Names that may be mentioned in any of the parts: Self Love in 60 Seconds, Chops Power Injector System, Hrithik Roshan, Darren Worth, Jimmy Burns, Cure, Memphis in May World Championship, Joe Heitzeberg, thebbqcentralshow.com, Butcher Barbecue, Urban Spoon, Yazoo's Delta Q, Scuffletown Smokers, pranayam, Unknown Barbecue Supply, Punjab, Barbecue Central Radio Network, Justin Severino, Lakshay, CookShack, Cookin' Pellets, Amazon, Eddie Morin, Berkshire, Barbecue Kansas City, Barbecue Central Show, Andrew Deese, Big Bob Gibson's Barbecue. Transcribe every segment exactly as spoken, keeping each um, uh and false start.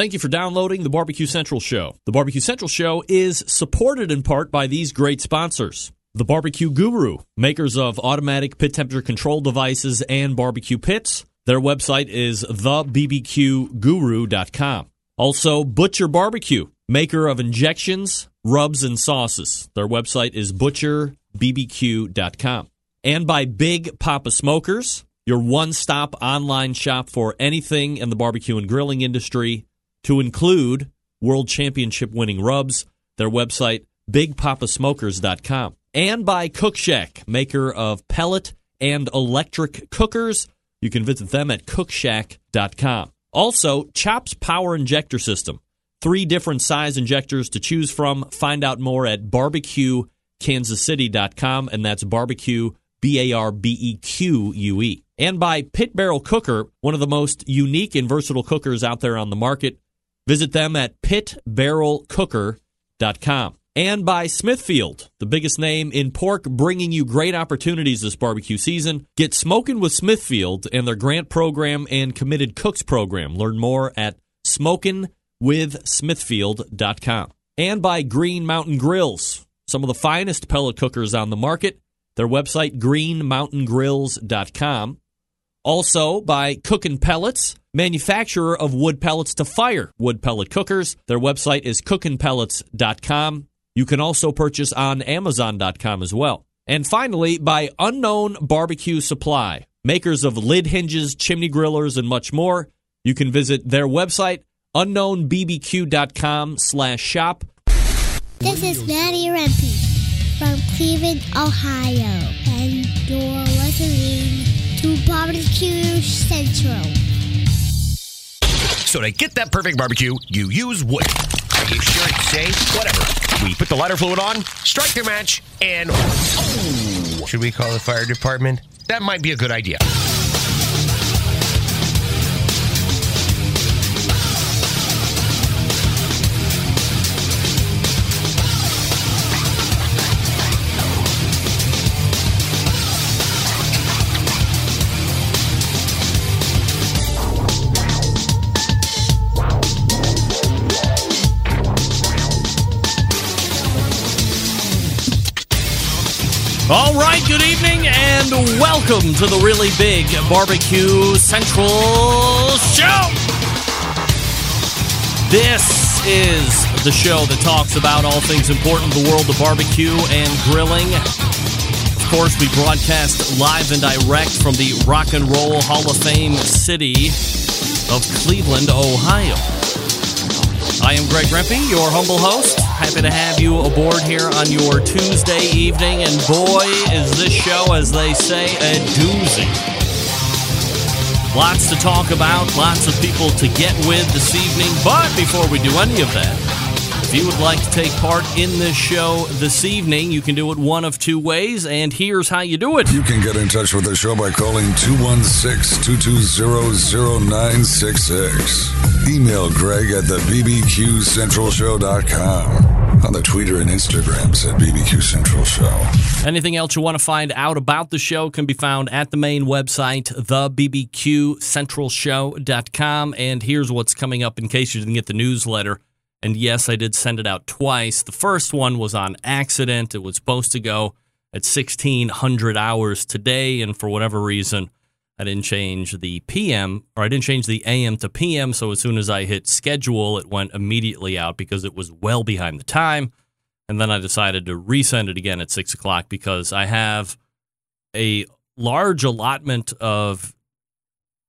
Thank you for downloading the Barbecue Central Show. The Barbecue Central Show is supported in part by these great sponsors. The Barbecue Guru, makers of automatic pit temperature control devices and barbecue pits. Their website is the b b q guru dot com. Also, Butcher Barbecue, maker of injections, rubs, and sauces. Their website is butcher b b q dot com. And by Big Poppa Smokers, your one-stop online shop for anything in the barbecue and grilling industry, to include World Championship winning rubs. Their website, big poppa smokers dot com. And by CookShack, maker of pellet and electric cookers. You can visit them at cook shack dot com. Also, Chops Power Injector System. Three different size injectors to choose from. Find out more at barbecue kansas city dot com, and that's barbecue, B A R B E Q U E. And by Pit Barrel Cooker, one of the most unique and versatile cookers out there on the market. Visit them at pit barrel cooker dot com. And by Smithfield, the biggest name in pork, bringing you great opportunities this barbecue season. Get smoking with Smithfield and their grant program and committed cooks program. Learn more at smokin with smithfield dot com. And by Green Mountain Grills, some of the finest pellet cookers on the market. Their website, green mountain grills dot com. Also by Cookin' Pellets, manufacturer of wood pellets to fire wood pellet cookers. Their website is cookin pellets dot com. You can also purchase on amazon dot com as well. And finally, by Unknown Barbecue Supply, makers of lid hinges, chimney grillers, and much more. You can visit their website, unknown b b q dot com slash shop. This is Maddie Rempe from Cleveland, Ohio, and you're listening to Barbecue Central. So to get that perfect barbecue, you use wood. Are you sure it's safe? Whatever. We put the lighter fluid on, strike their match, and... Oh. Should we call the fire department? That might be a good idea. All right, good evening, and welcome to the really big Barbecue Central Show. This is the show that talks about all things important in the world of barbecue and grilling. Of course, we broadcast live and direct from the Rock and Roll Hall of Fame city of Cleveland, Ohio. I am Greg Rempe, your humble host. Happy to have you aboard here on your Tuesday evening. And boy, is this show, as they say, a doozy. Lots to talk about, lots of people to get with this evening. But before we do any of that, if you would like to take part in this show this evening, you can do it one of two ways. And here's how you do it. You can get in touch with the show by calling two one six, two two zero, zero nine six six. Email Greg at the b b q central show dot com. On the Twitter and Instagrams at b b q central show. Anything else you want to find out about the show can be found at the main website, the b b q central show dot com. And here's what's coming up in case you didn't get the newsletter. And yes, I did send it out twice. The first one was on accident. It was supposed to go at sixteen hundred hours today, and for whatever reason, I didn't change the P M, or I didn't change the A M to P M, so as soon as I hit schedule, it went immediately out because it was well behind the time. And then I decided to resend it again at six o'clock because I have a large allotment of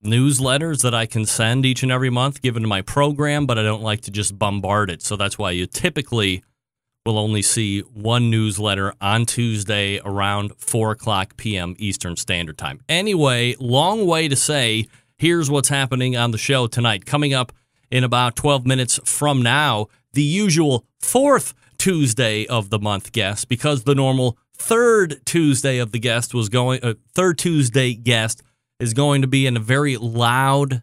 newsletters that I can send each and every month given to my program, but I don't like to just bombard it. So that's why you typically will only see one newsletter on Tuesday around four o'clock p.m. Eastern Standard Time. Anyway, long way to say, here's what's happening on the show tonight. Coming up in about twelve minutes from now, the usual fourth Tuesday of the month guest, because the normal third Tuesday of the guest was going, uh, third Tuesday guest is going to be in a very loud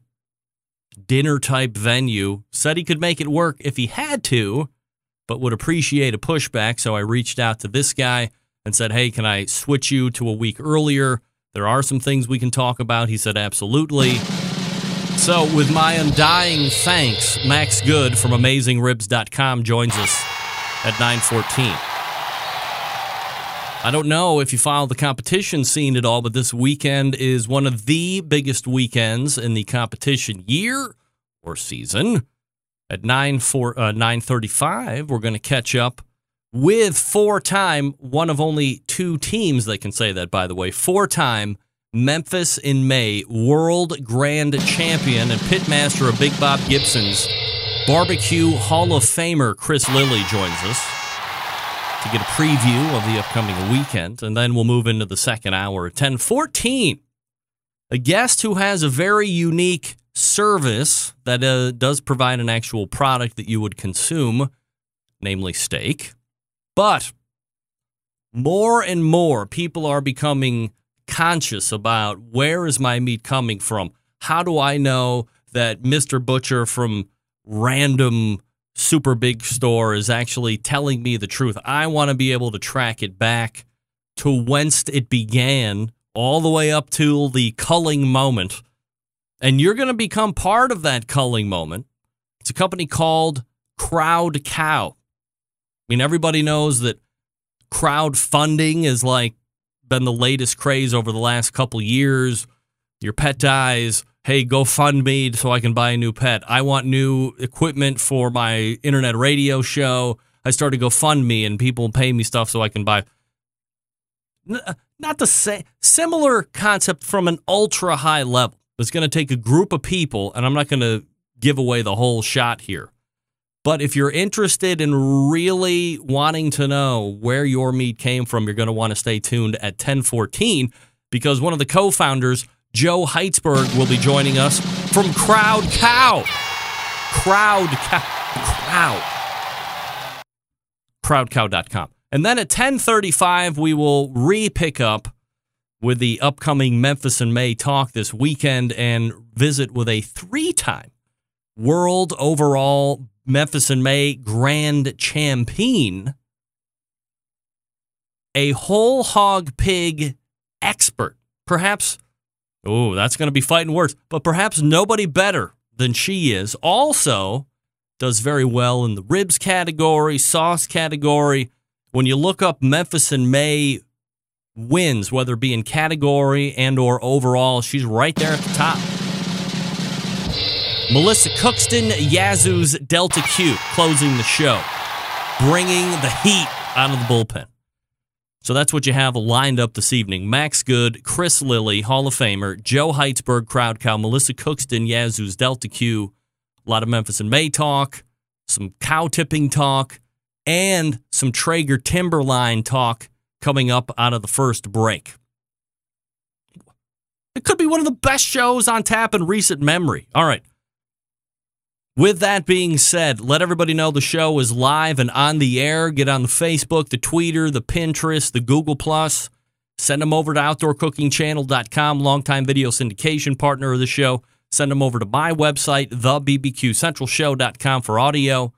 dinner-type venue. Said he could make it work if he had to, but would appreciate a pushback, so I reached out to this guy and said, hey, can I switch you to a week earlier? There are some things we can talk about. He said, absolutely. So with my undying thanks, Max Good from Amazing Ribs dot com joins us at nine fourteen. I don't know if you follow the competition scene at all, but this weekend is one of the biggest weekends in the competition year or season. At nine thirty-five, we're going to catch up with four-time, one of only two teams that can say that, by the way, four-time Memphis in May World Grand Champion and pitmaster of Big Bob Gibson's Barbecue Hall of Famer Chris Lilly joins us to get a preview of the upcoming weekend, and then we'll move into the second hour at ten fourteen. A guest who has a very unique service that uh, does provide an actual product that you would consume, namely steak. But more and more people are becoming conscious about, where is my meat coming from? How do I know that Mister Butcher from random super big store is actually telling me the truth? I want to be able to track it back to whence it began, all the way up to the culling moment. And you're going to become part of that culling moment. It's a company called Crowd Cow. I mean, everybody knows that crowdfunding is like been the latest craze over the last couple years. Your pet dies. Hey, go fund me so I can buy a new pet. I want new equipment for my internet radio show. I started GoFundMe and people pay me stuff so I can buy. Not the same. Similar concept from an ultra high level. It's going to take a group of people, and I'm not going to give away the whole shot here. But if you're interested in really wanting to know where your meat came from, you're going to want to stay tuned at ten fourteen, because one of the co-founders, Joe Heitzeberg, will be joining us from Crowd Cow. Crowd Cow. Crowd. crowd cow dot com. And then at ten thirty-five, we will re-pick up with the upcoming Memphis in May talk this weekend and visit with a three-time world overall Memphis in May Grand Champion, a whole hog pig expert. Perhaps, oh, that's going to be fighting words, but perhaps nobody better than she is. Also does very well in the ribs category, sauce category. When you look up Memphis in May wins, whether it be in category and or overall, she's right there at the top. Melissa Cookston, Yazoo's Delta Q, closing the show, bringing the heat out of the bullpen. So that's what you have lined up this evening. Max Good, Chris Lilly, Hall of Famer, Joe Heitzeberg, Crowd Cow, Melissa Cookston, Yazoo's Delta Q, a lot of Memphis in May talk, some cow tipping talk, and some Traeger Timberline talk coming up out of the first break. It could be one of the best shows on tap in recent memory. All right. With that being said, let everybody know the show is live and on the air. Get on the Facebook, the Twitter, the Pinterest, the Google Plus. Send them over to outdoor cooking channel dot com, longtime video syndication partner of the show. Send them over to my website, the b b q central show dot com for audio.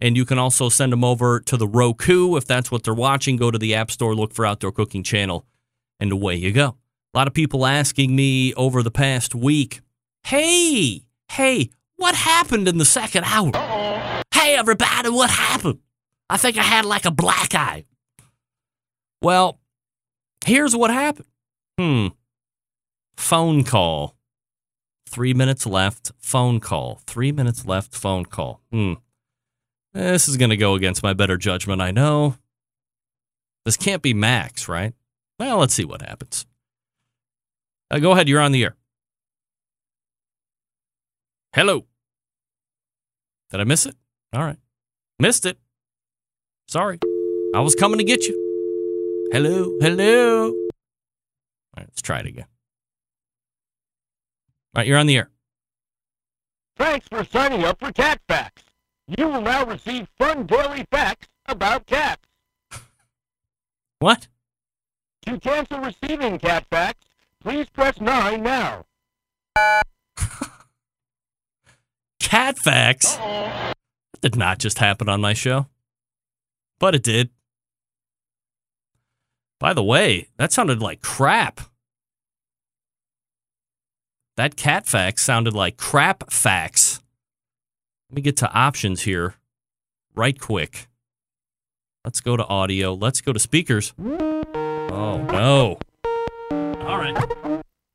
And you can also send them over to the Roku. If that's what they're watching, go to the App Store, look for Outdoor Cooking Channel, and away you go. A lot of people asking me over the past week, hey, hey, what happened in the second hour? Uh-oh. Hey, everybody, what happened? I think I had like a black eye. Well, here's what happened. Hmm. Phone call. Three minutes left. Phone call. Three minutes left. Phone call. Hmm. This is going to go against my better judgment, I know. This can't be Max, right? Well, let's see what happens. Uh, go ahead. You're on the air. Hello. Did I miss it? All right. Missed it. Sorry. I was coming to get you. Hello. Hello. All right. Let's try it again. All right. You're on the air. Thanks for signing up for Cat Facts. You will now receive fun daily facts about cats. What? To cancel receiving Cat Facts, please press nine now. Cat Facts? Uh-oh. That did not just happen on my show. But it did. By the way, that sounded like crap. That cat fax sounded like crap fax. Let me get to options here right quick. Let's go to audio. Let's go to speakers. Oh, no. All right.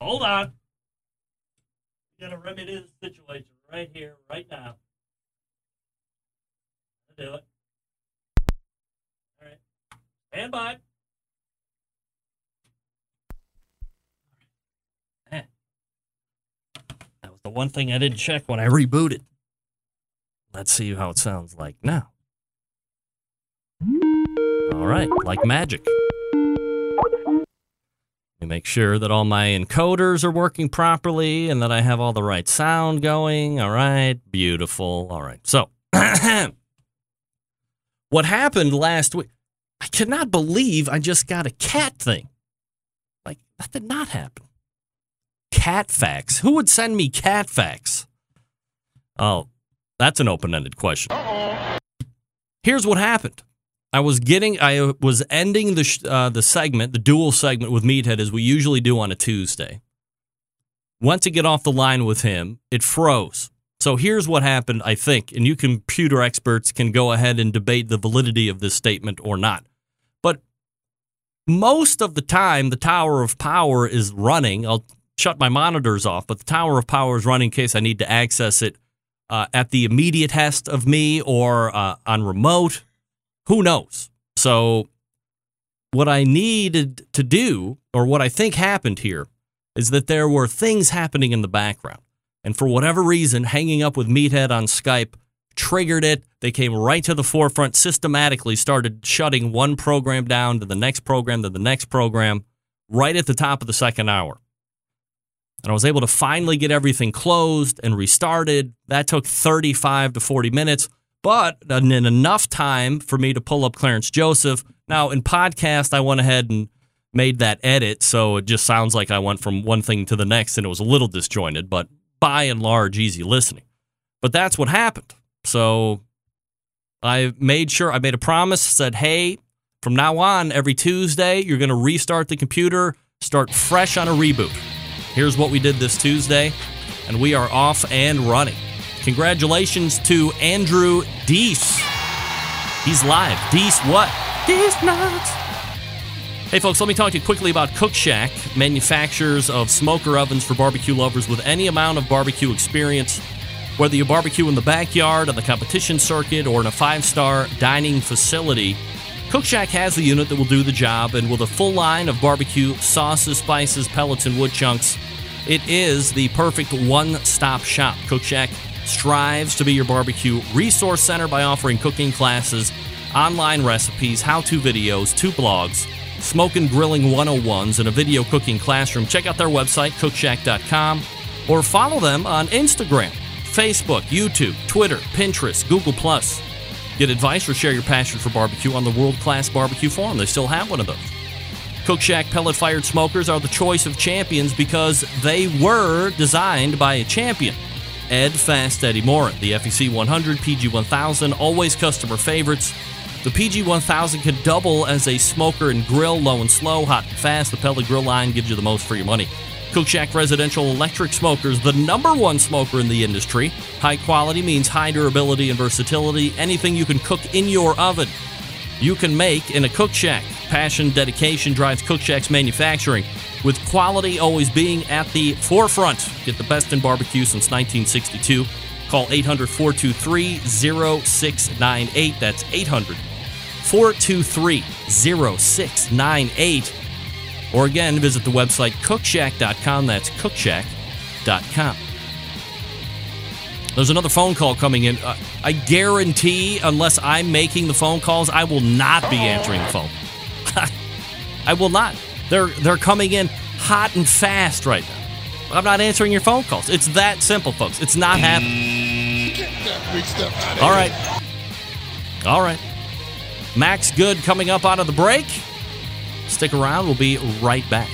Hold on. We got to remedy this situation right here, right now. I'll do it. All right. Stand by. Man. That was the one thing I didn't check when I rebooted. Let's see how it sounds like now. All right, like magic. Let me make sure that all my encoders are working properly and that I have all the right sound going. All right, beautiful. All right, so what happened last week? I cannot believe I just got a cat thing. Like, that did not happen. Cat fax. Who would send me cat fax? Oh, that's an open-ended question. Uh-oh. Here's what happened. I was getting, I was ending the sh- uh, the segment, the dual segment with Meathead, as we usually do on a Tuesday. Went to get off the line with him. It froze. So here's what happened, I think, and you computer experts can go ahead and debate the validity of this statement or not. But most of the time, the Tower of Power is running. I'll shut my monitors off, but the Tower of Power is running in case I need to access it uh, at the immediate hest of me or uh, on remote. Who knows? So what I needed to do, or what I think happened here, is that there were things happening in the background. And for whatever reason, hanging up with Meathead on Skype triggered it. They came right to the forefront, systematically started shutting one program down to the next program to the next program, right at the top of the second hour. And I was able to finally get everything closed and restarted. That took thirty-five to forty minutes. But in enough time for me to pull up Clarence Joseph. Now, in podcast, I went ahead and made that edit, so it just sounds like I went from one thing to the next, and it was a little disjointed, but by and large, easy listening. But that's what happened. So I made sure, I made a promise, said, hey, from now on, every Tuesday, you're going to restart the computer, start fresh on a reboot. Here's what we did this Tuesday, and we are off and running. Congratulations to Andrew Deese. He's live. Deese what? Deese nuts. Hey, folks, let me talk to you quickly about CookShack, manufacturers of smoker ovens for barbecue lovers with any amount of barbecue experience. Whether you barbecue in the backyard, on the competition circuit, or in a five-star dining facility, CookShack has the unit that will do the job, and with a full line of barbecue sauces, spices, pellets, and wood chunks, it is the perfect one-stop shop. CookShack strives to be your barbecue resource center by offering cooking classes, online recipes, how-to videos, two blogs, smoke and grilling one oh ones, and a video cooking classroom. Check out their website, cook shack dot com, or follow them on Instagram, Facebook, YouTube, Twitter, Pinterest, Google+. Get advice or share your passion for barbecue on the world-class barbecue forum. They still have one of those. CookShack pellet-fired smokers are the choice of champions because they were designed by a champion. Ed Fast Eddie Morin, the F E C one hundred, P G one thousand, always customer favorites. The P G one thousand can double as a smoker and grill, low and slow, hot and fast. The pellet grill line gives you the most for your money. CookShack Residential Electric Smokers, the number one smoker in the industry. High quality means high durability and versatility. Anything you can cook in your oven, you can make in a CookShack. Passion, dedication drives CookShack's manufacturing, with quality always being at the forefront. Get the best in barbecue since nineteen sixty-two. Call eight hundred, four two three, oh six nine eight. That's eight hundred, four two three, oh six nine eight. Or again, visit the website cook shack dot com. That's cook shack dot com. There's another phone call coming in. Uh, I guarantee, unless I'm making the phone calls, I will not be answering the phone. I will not. They're they're coming in hot and fast right now. I'm not answering your phone calls. It's that simple, folks. It's not happening. Get that big stuff out of All right. Here. All right. Max Good coming up out of the break. Stick around. We'll be right back.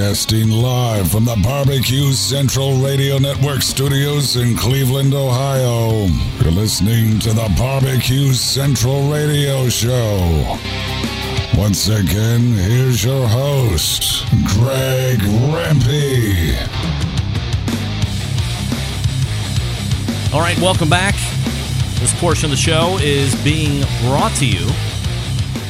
Broadcasting live from the Barbecue Central Radio Network studios in Cleveland, Ohio. You're listening to the Barbecue Central Radio Show. Once again, here's your host, Greg Rempe. All right, welcome back. This portion of the show is being brought to you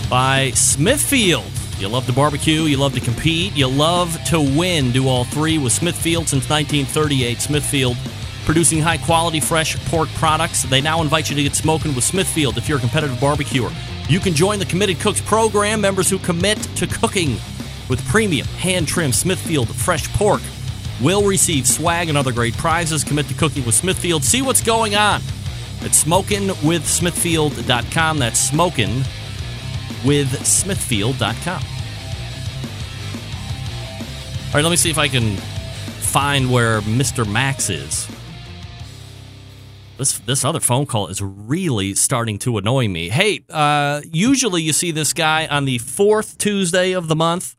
by Smithfield. You love to barbecue, you love to compete, you love to win. Do all three with Smithfield since nineteen thirty-eight. Smithfield, producing high-quality, fresh pork products. They now invite you to get smoking with Smithfield if you're a competitive barbecuer. You can join the Committed Cooks program, members who commit to cooking with premium, hand-trimmed Smithfield fresh pork will receive swag and other great prizes. Commit to cooking with Smithfield. See what's going on at smokin with smithfield dot com. That's smokin' with smithfield dot com. All right, let me see if I can find where Mister Max is. This this other phone call is really starting to annoy me. Hey, uh, usually you see this guy on the fourth Tuesday of the month.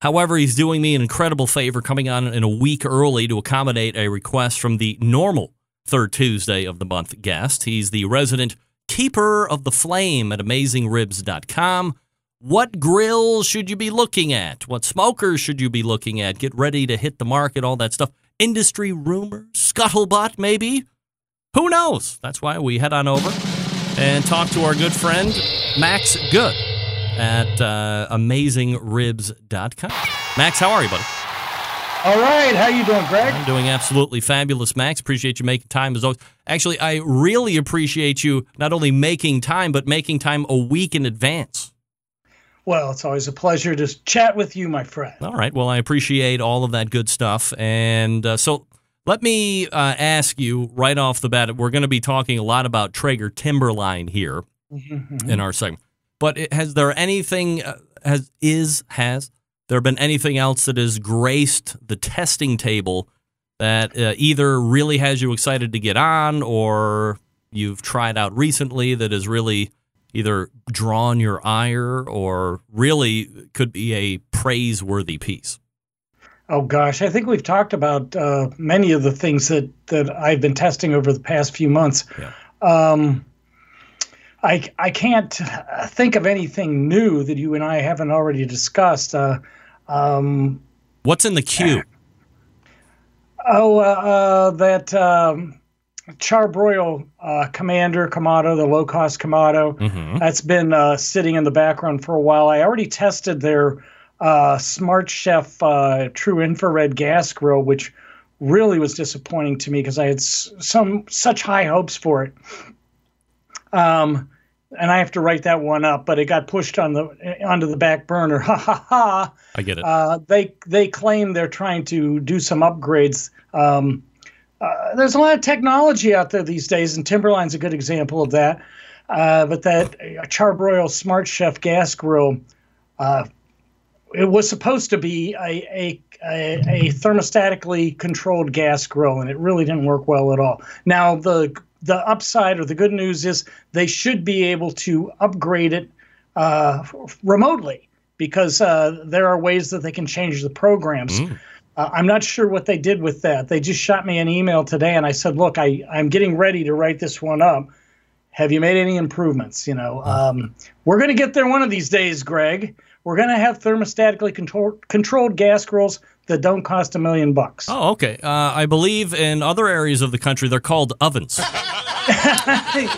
However, he's doing me an incredible favor coming on in a week early to accommodate a request from the normal third Tuesday of the month guest. He's the resident keeper of the flame at amazing ribs dot com. What grills should you be looking at? What smokers should you be looking at? Get ready to hit the market, all that stuff. Industry rumors, scuttlebutt maybe. Who knows? That's why we head on over and talk to our good friend Max Good at uh, amazing ribs dot com. Max, how are you, buddy? All right. How you doing, Greg? I'm doing absolutely fabulous, Max. Appreciate you making time as always. Actually, I really appreciate you not only making time, but making time a week in advance. Well, it's always a pleasure to chat with you, my friend. All right. Well, I appreciate all of that good stuff. And uh, so let me uh, ask you right off the bat. We're going to be talking a lot about Traeger Timberline here mm-hmm. in our segment. But it, has there anything uh, has is has there been anything else that has graced the testing table that uh, either really has you excited to get on or you've tried out recently that has really either drawn your ire or really could be a praiseworthy piece? Oh, gosh. I think we've talked about uh, many of the things that, that I've been testing over the past few months. Yeah. Um, I, I can't think of anything new that you and I haven't already discussed. Uh Um, What's in the queue? Oh, uh, uh, that um, Charbroil uh, Commander Kamado, the low-cost Kamado, mm-hmm. that's been uh, sitting in the background for a while. I already tested their uh, Smart Chef uh, True Infrared Gas Grill, which really was disappointing to me because I had some such high hopes for it. Um, and I have to write that one up, but it got pushed on the onto the back burner. Ha ha ha! I get it. Uh, they they claim they're trying to do some upgrades. Um, uh, there's a lot of technology out there these days, and Timberline's a good example of that. Uh, but that uh, Charbroil Smart Chef Gas Grill, uh, it was supposed to be a a, a a thermostatically controlled gas grill, and it really didn't work well at all. Now the The upside or the good news is they should be able to upgrade it uh, remotely because uh, there are ways that they can change the programs. Mm. Uh, I'm not sure what they did with that. They just shot me an email today, and I said, look, I, I'm getting ready to write this one up. Have you made any improvements? You know, um, we're going to get there one of these days, Greg. We're going to have thermostatically control- controlled gas grills that don't cost a million bucks. Oh, okay. Uh, I believe in other areas of the country, they're called ovens.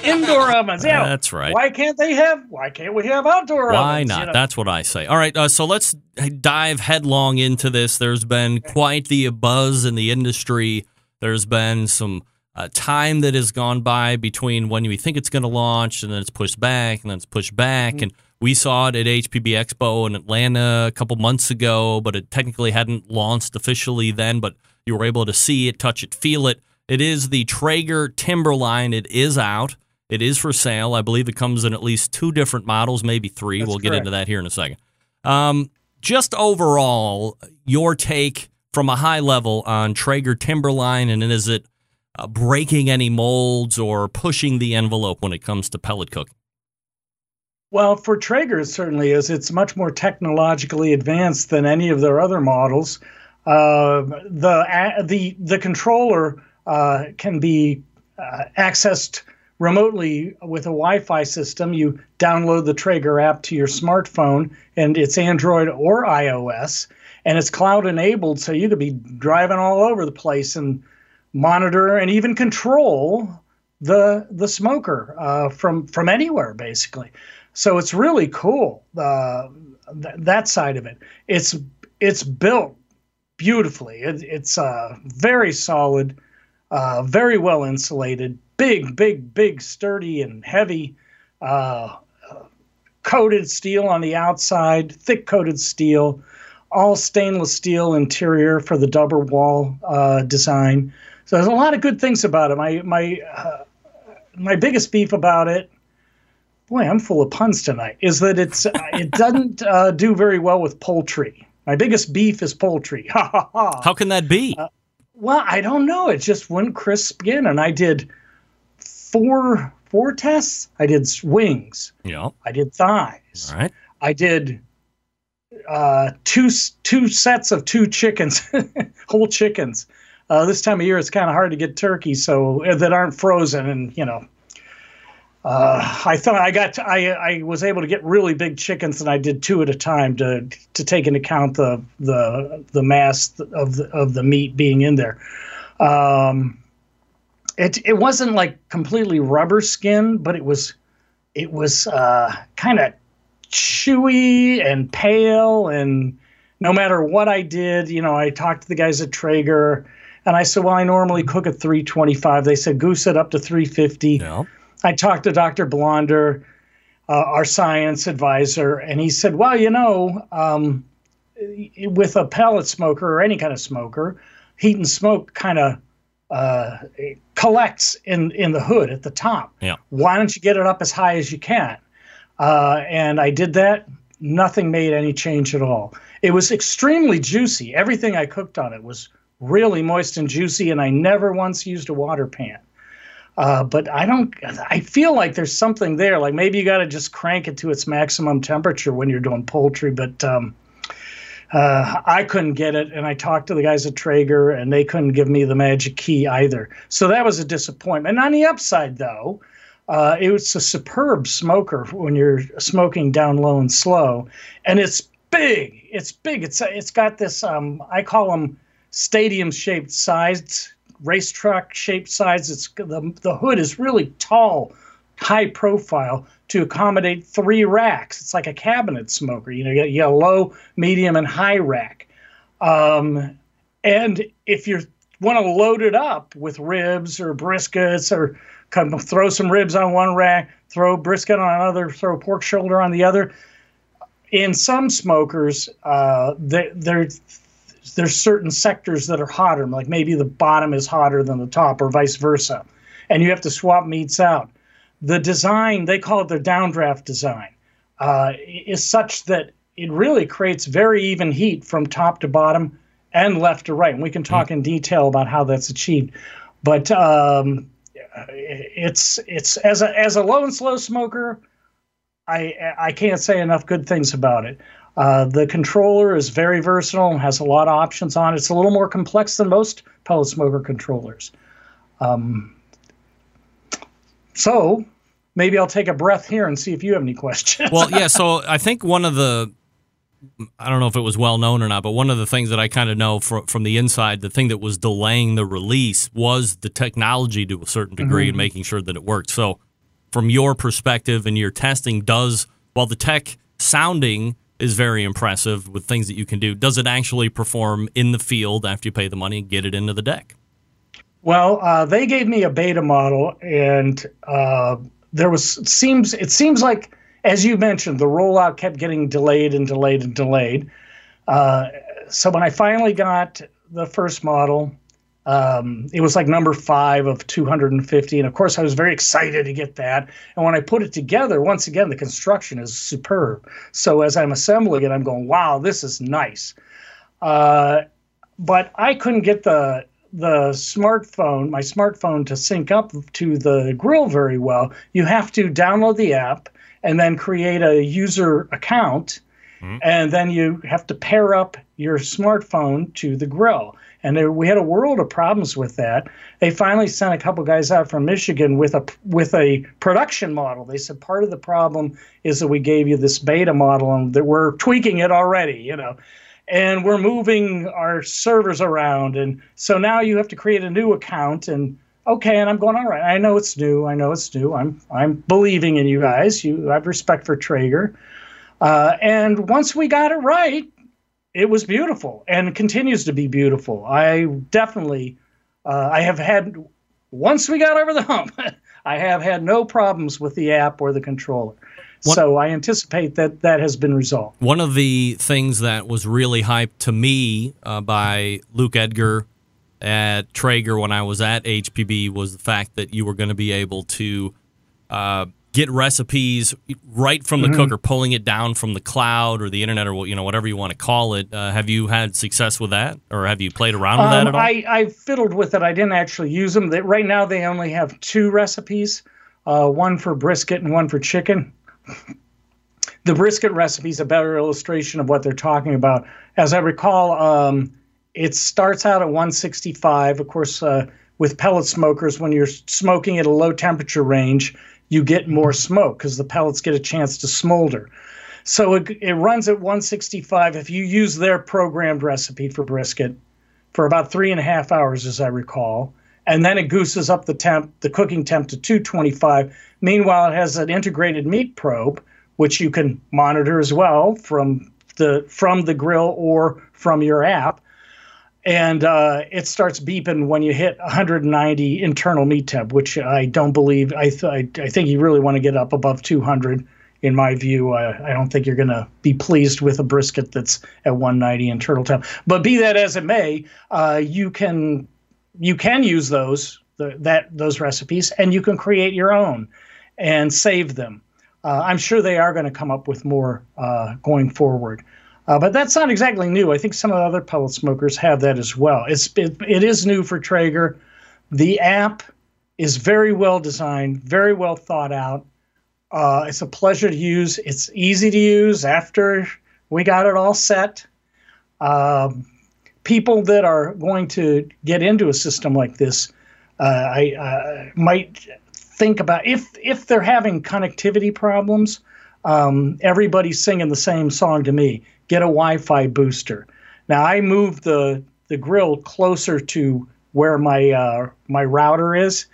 Indoor ovens, yeah. That's right. Why can't they have, why can't we have outdoor ovens? Why not? You know? That's what I say. All right, uh, so let's dive headlong into this. There's been quite the buzz in the industry. There's been some uh, time that has gone by between when you think it's going to launch, and then it's pushed back, and then it's pushed back, mm-hmm. and we saw it at H P B Expo in Atlanta a couple months ago, but it technically hadn't launched officially then, but you were able to see it, touch it, feel it. It is the Traeger Timberline. It is out. It is for sale. I believe it comes in at least two different models, maybe three. That's we'll correct. Get into that here in a second. Um, just overall, your take from a high level on Traeger Timberline, and is it uh, breaking any molds or pushing the envelope when it comes to pellet cooking? Well, for Traeger, it certainly is. It's much more technologically advanced than any of their other models. Uh, the, uh, the, the controller uh, can be uh, accessed remotely with a Wi-Fi system. You download the Traeger app to your smartphone, and it's Android or iOS, and it's cloud-enabled, so you could be driving all over the place and monitor and even control the the smoker uh, from from anywhere, basically. So it's really cool, uh, th- that side of it. It's it's built beautifully. It, it's uh, very solid, uh, very well insulated, big, big, big, sturdy and heavy, uh, coated steel on the outside, thick coated steel, all stainless steel interior for the double wall uh, design. So there's a lot of good things about it. My my uh, my biggest beef about it, boy, I'm full of puns tonight, is that it's it doesn't uh, do very well with poultry. My biggest beef is poultry. Ha ha ha. How can that be? Uh, well, I don't know. It just wouldn't crisp in. And I did four four tests. I did wings. Yeah. I did thighs. All right. I did uh, two two sets of two chickens, whole chickens. Uh, this time of year, it's kind of hard to get turkeys so that aren't frozen, and you know. Uh, I thought I got to, I I was able to get really big chickens, and I did two at a time to to take into account the the the mass of the, of the meat being in there. Um, it it wasn't like completely rubber skin, but it was it was uh, kind of chewy and pale, and no matter what I did, you know, I talked to the guys at Traeger, and I said, well, I normally cook at three twenty-five. They said goose it up to three fifty. No. I talked to Doctor Blonder, uh, our science advisor, and he said, well, you know, um, with a pellet smoker or any kind of smoker, heat and smoke kind of uh, collects in, in the hood at the top. Yeah. Why don't you get it up as high as you can? Uh, and I did that. Nothing made any change at all. It was extremely juicy. Everything I cooked on it was really moist and juicy, and I never once used a water pan. Uh, but I don't, I feel like there's something there. Like maybe you got to just crank it to its maximum temperature when you're doing poultry. But um, uh, I couldn't get it. And I talked to the guys at Traeger, and they couldn't give me the magic key either. So that was a disappointment. And on the upside, though, uh, it was a superb smoker when you're smoking down low and slow. And it's big. It's big. It's It's got this, um, I call them stadium-shaped sides. Race truck shaped sides. It's the, the hood is really tall, high profile to accommodate three racks. It's like a cabinet smoker. You know, you got, you got low, medium, and high rack. Um, and if you want to load it up with ribs or briskets, or come throw some ribs on one rack, throw brisket on another, throw pork shoulder on the other. In some smokers, uh, they, they're there's certain sectors that are hotter, like maybe the bottom is hotter than the top or vice versa, and you have to swap meats out. The design, they call it their downdraft design, uh, is such that it really creates very even heat from top to bottom and left to right. And we can talk mm-hmm. in detail about how that's achieved. But um, it's it's as a as a low and slow smoker, I I can't say enough good things about it. Uh, the controller is very versatile and has a lot of options on it. It's a little more complex than most pellet smoker controllers. Um, so maybe I'll take a breath here and see if you have any questions. Well, yeah, so I think one of the, I don't know if it was well known or not, but one of the things that I kind of know from, from the inside, the thing that was delaying the release was the technology to a certain degree mm-hmm. and making sure that it worked. So from your perspective and your testing, does, while the tech sounding is very impressive with things that you can do, does it actually perform in the field after you pay the money and get it into the deck? Well, uh, they gave me a beta model, and uh, there was it seems it seems like, as you mentioned, the rollout kept getting delayed and delayed and delayed. Uh, so when I finally got the first model, um, it was like number five of two hundred fifty, and of course I was very excited to get that. And when I put it together, once again, the construction is superb. So as I'm assembling it, I'm going, wow, this is nice. Uh, but I couldn't get the the smartphone, my smartphone, to sync up to the grill very well, you have to download the app and then create a user account. Mm-hmm. And then you have to pair up your smartphone to the grill. And they, we had a world of problems with that. They finally sent a couple guys out from Michigan with a with a production model. They said part of the problem is that we gave you this beta model and that we're tweaking it already, you know, and we're moving our servers around. And so now you have to create a new account. And okay, and I'm going, all right, I know it's new. I know it's new. I'm I'm believing in you guys. You, I have respect for Traeger. Uh, and once we got it right, it was beautiful and continues to be beautiful. I definitely, uh, I have had, once we got over the hump, I have had no problems with the app or the controller. One, so I anticipate that that has been resolved. One of the things that was really hyped to me uh, by Luke Edgar at Traeger when I was at H P B was the fact that you were going to be able to uh, get recipes right from the mm-hmm. cooker, pulling it down from the cloud or the internet or you know whatever you want to call it. Uh, have you had success with that, or have you played around um, with that at all? I, I fiddled with it. I didn't actually use them. They, right now they only have two recipes, uh, one for brisket and one for chicken. The brisket recipe is a better illustration of what they're talking about. As I recall, um, it starts out at one sixty-five. Of course, uh, with pellet smokers, when you're smoking at a low temperature range, you get more smoke because the pellets get a chance to smolder. So it, it runs at one sixty-five if you use their programmed recipe for brisket for about three and a half hours, as I recall. And then it gooses up the temp, the cooking temp to two twenty-five. Meanwhile, it has an integrated meat probe, which you can monitor as well from the from the grill or from your app. And uh, it starts beeping when you hit one ninety internal meat temp, which I don't believe. I th- I think you really want to get up above two hundred. In my view, uh, I don't think you're going to be pleased with a brisket that's at one ninety internal temp. But be that as it may, uh, you can you can use those the, that those recipes, and you can create your own and save them. Uh, I'm sure they are going to come up with more uh, going forward. Uh, but that's not exactly new. I think some of the other pellet smokers have that as well. It's, it, it is new for Traeger. The app is very well designed, very well thought out. Uh, it's a pleasure to use. It's easy to use after we got it all set. Um, people that are going to get into a system like this uh, I, uh, might think about, if if they're having connectivity problems, um, everybody's singing the same song to me. Get a Wi-Fi booster. Now I moved the the grill closer to where my uh, my router is,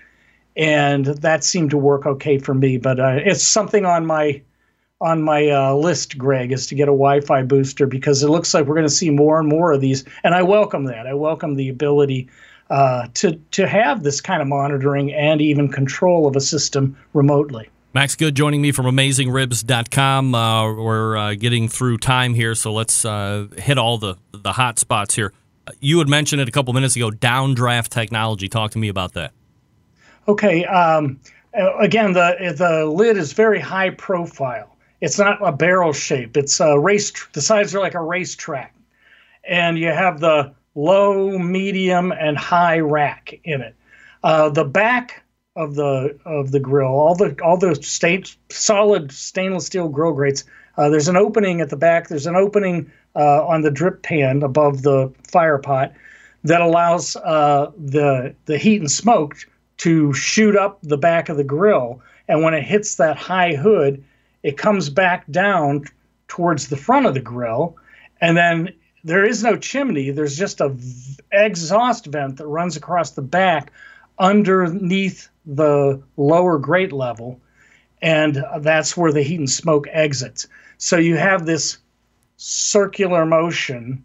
and that seemed to work okay for me. But uh, it's something on my on my uh, list, Greg, is to get a Wi-Fi booster because it looks like we're going to see more and more of these, and I welcome that. I welcome the ability uh, to to have this kind of monitoring and even control of a system remotely. Max Good joining me from Amazing Ribs dot com. Uh, we're uh, getting through time here, so let's uh, hit all the, the hot spots here. You had mentioned it a couple minutes ago, downdraft technology. Talk to me about that. Okay. Um, again, the the lid is very high profile. It's not a barrel shape. It's a race. The sides are like a racetrack, and you have the low, medium, and high rack in it. Uh, the back of the of the grill, all the all the state, solid stainless steel grill grates. Uh, there's an opening at the back. There's an opening uh, on the drip pan above the fire pot that allows uh, the the heat and smoke to shoot up the back of the grill. And when it hits that high hood, it comes back down towards the front of the grill. And then there is no chimney. There's just a v- exhaust vent that runs across the back underneath the lower grate level, and that's where the heat and smoke exits. So you have this circular motion,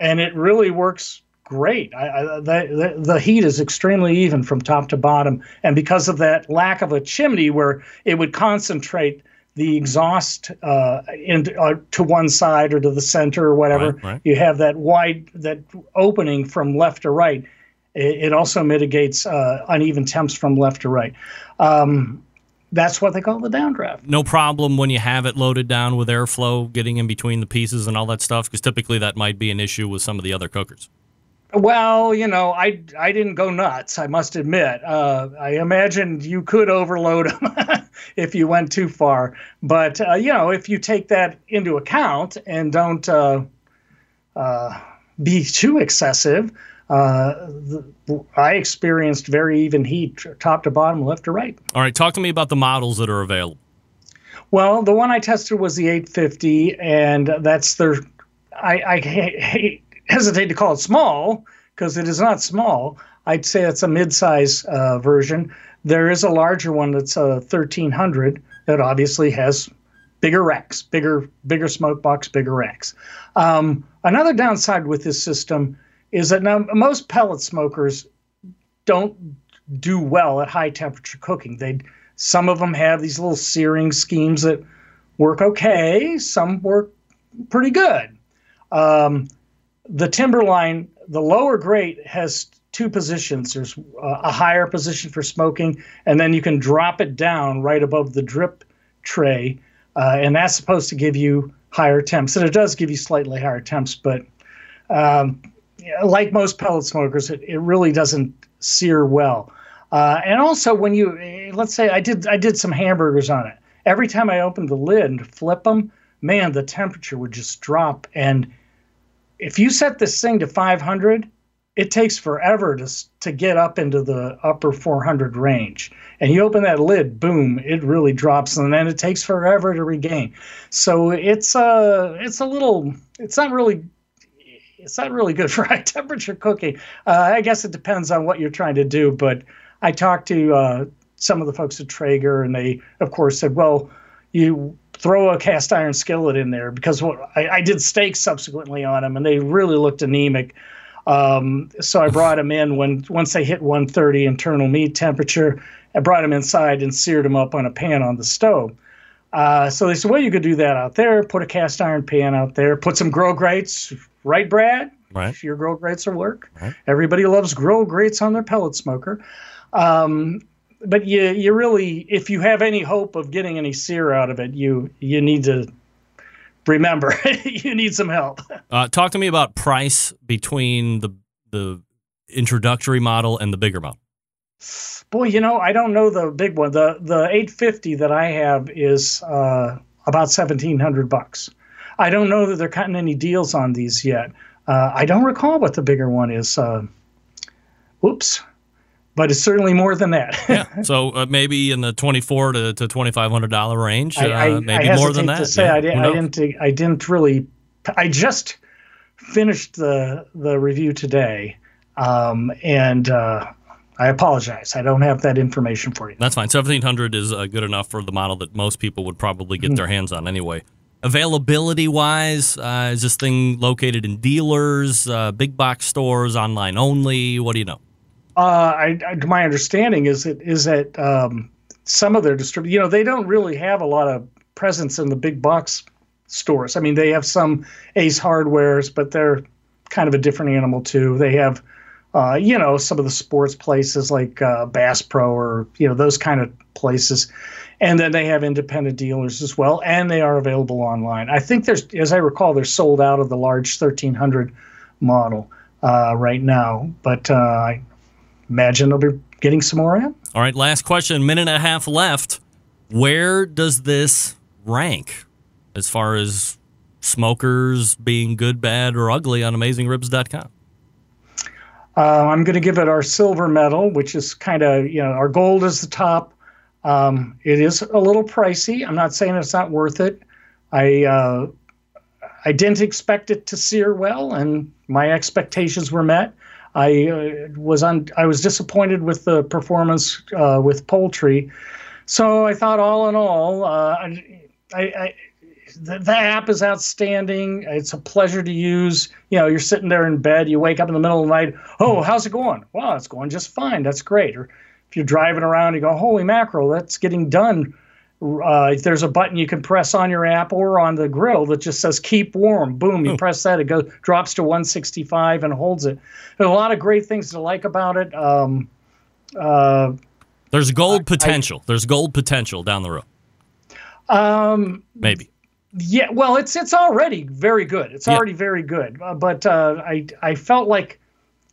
and it really works great. I, I, the, the heat is extremely even from top to bottom, and because of that lack of a chimney where it would concentrate the exhaust uh, in, uh, to one side or to the center or whatever, right, right. You have that wide that opening from left to right. It also mitigates uh, uneven temps from left to right. Um, that's what they call the downdraft. No problem when you have it loaded down with airflow, getting in between the pieces and all that stuff, because typically that might be an issue with some of the other cookers. Well, you know, I, I didn't go nuts, I must admit. Uh, I imagined you could overload them if you went too far. But, uh, you know, if you take that into account and don't uh, uh, be too excessive, uh, the, I experienced very even heat top to bottom, left to right. All right. Talk to me about the models that are available. Well, the one I tested was the eight fifty, and that's their I, I hate. hesitate to call it small because it is not small. I'd say it's a mid-size uh, version. There is a larger one that's a thirteen hundred that obviously has bigger racks, bigger bigger smoke box, bigger racks. Um, another downside with this system is that now most pellet smokers don't do well at high temperature cooking. They some of them have these little searing schemes that work okay, some work pretty good. Um, The Timberline, the lower grate, has two positions. There's a higher position for smoking, and then you can drop it down right above the drip tray, uh, and that's supposed to give you higher temps. And it does give you slightly higher temps, but um, like most pellet smokers, it, it really doesn't sear well. Uh, and also, when you let's say I did I did some hamburgers on it. Every time I opened the lid and flip them, man, the temperature would just drop. And if you set this thing to five hundred, it takes forever to to get up into the upper four hundred range. And you open that lid, boom, it really drops, and then it takes forever to regain. So it's a it's a little it's not really it's not really good for high temperature cooking. Uh, I guess it depends on what you're trying to do. But I talked to uh, some of the folks at Traeger, and they of course said, well, you throw a cast iron skillet in there, because what I, I did steaks subsequently on them, and they really looked anemic. Um, so I brought them in when once they hit one thirty internal meat temperature. I brought them inside and seared them up on a pan on the stove. Uh, so they said, well, you could do that out there. Put a cast iron pan out there. Put some grill grates, right, Brad? Right. If your grill grates will work. Right. Everybody loves grill grates on their pellet smoker. Um, But you, you really, if you have any hope of getting any sear out of it, you you need to remember you need some help. Uh, talk to me about price between the the introductory model and the bigger model. Boy, you know, I don't know the big one. The the eight fifty that I have is uh, about seventeen hundred bucks. I don't know that they're cutting any deals on these yet. Uh, I don't recall what the bigger one is. Uh, whoops. But it's certainly more than that. Yeah, so uh, maybe in the twenty-four to, to twenty-five hundred dollars range, uh, I, I, maybe I more than that. To say, yeah. I, did, I didn't. I didn't really. I just finished the the review today, um, and uh, I apologize. I don't have that information for you. That's fine. seventeen hundred dollars is uh, good enough for the model that most people would probably get mm. their hands on anyway. Availability wise, uh, is this thing located in dealers, uh, big box stores, online only? What do you know? Uh, I, I, my understanding is that is that um, some of their distributors, you know, they don't really have a lot of presence in the big box stores. I mean, they have some Ace Hardwares, but they're kind of a different animal too. They have, uh, you know, some of the sports places like uh, Bass Pro or, you know, those kind of places. And then they have independent dealers as well, and they are available online. I think there's, as I recall, they're sold out of the large thirteen hundred model uh, right now, but uh, I imagine they'll be getting some more in. All right, last question, minute and a half left. Where does this rank as far as smokers being good, bad, or ugly on amazing ribs dot com? Uh, I'm going to give it our silver medal, which is kind of, you know, our gold is the top. Um, it is a little pricey. I'm not saying it's not worth it. I, uh, I didn't expect it to sear well, and my expectations were met. I uh, was un- I was disappointed with the performance uh, with poultry, so I thought all in all, uh, I, I, I the, the app is outstanding. It's a pleasure to use. You know, you're sitting there in bed, you wake up in the middle of the night. Oh, how's it going? Wow, it's going just fine. That's great. Or if you're driving around, you go, holy mackerel, that's getting done. Uh, if there's a button you can press on your app or on the grill that just says keep warm, boom, you oh. press that, it goes drops to one sixty-five and holds it. There's a lot of great things to like about it. Um, uh, there's gold I, potential. I, there's gold potential down the road. Um, Maybe. Yeah, well, it's it's already very good. It's yeah. already very good. Uh, but uh, I I felt like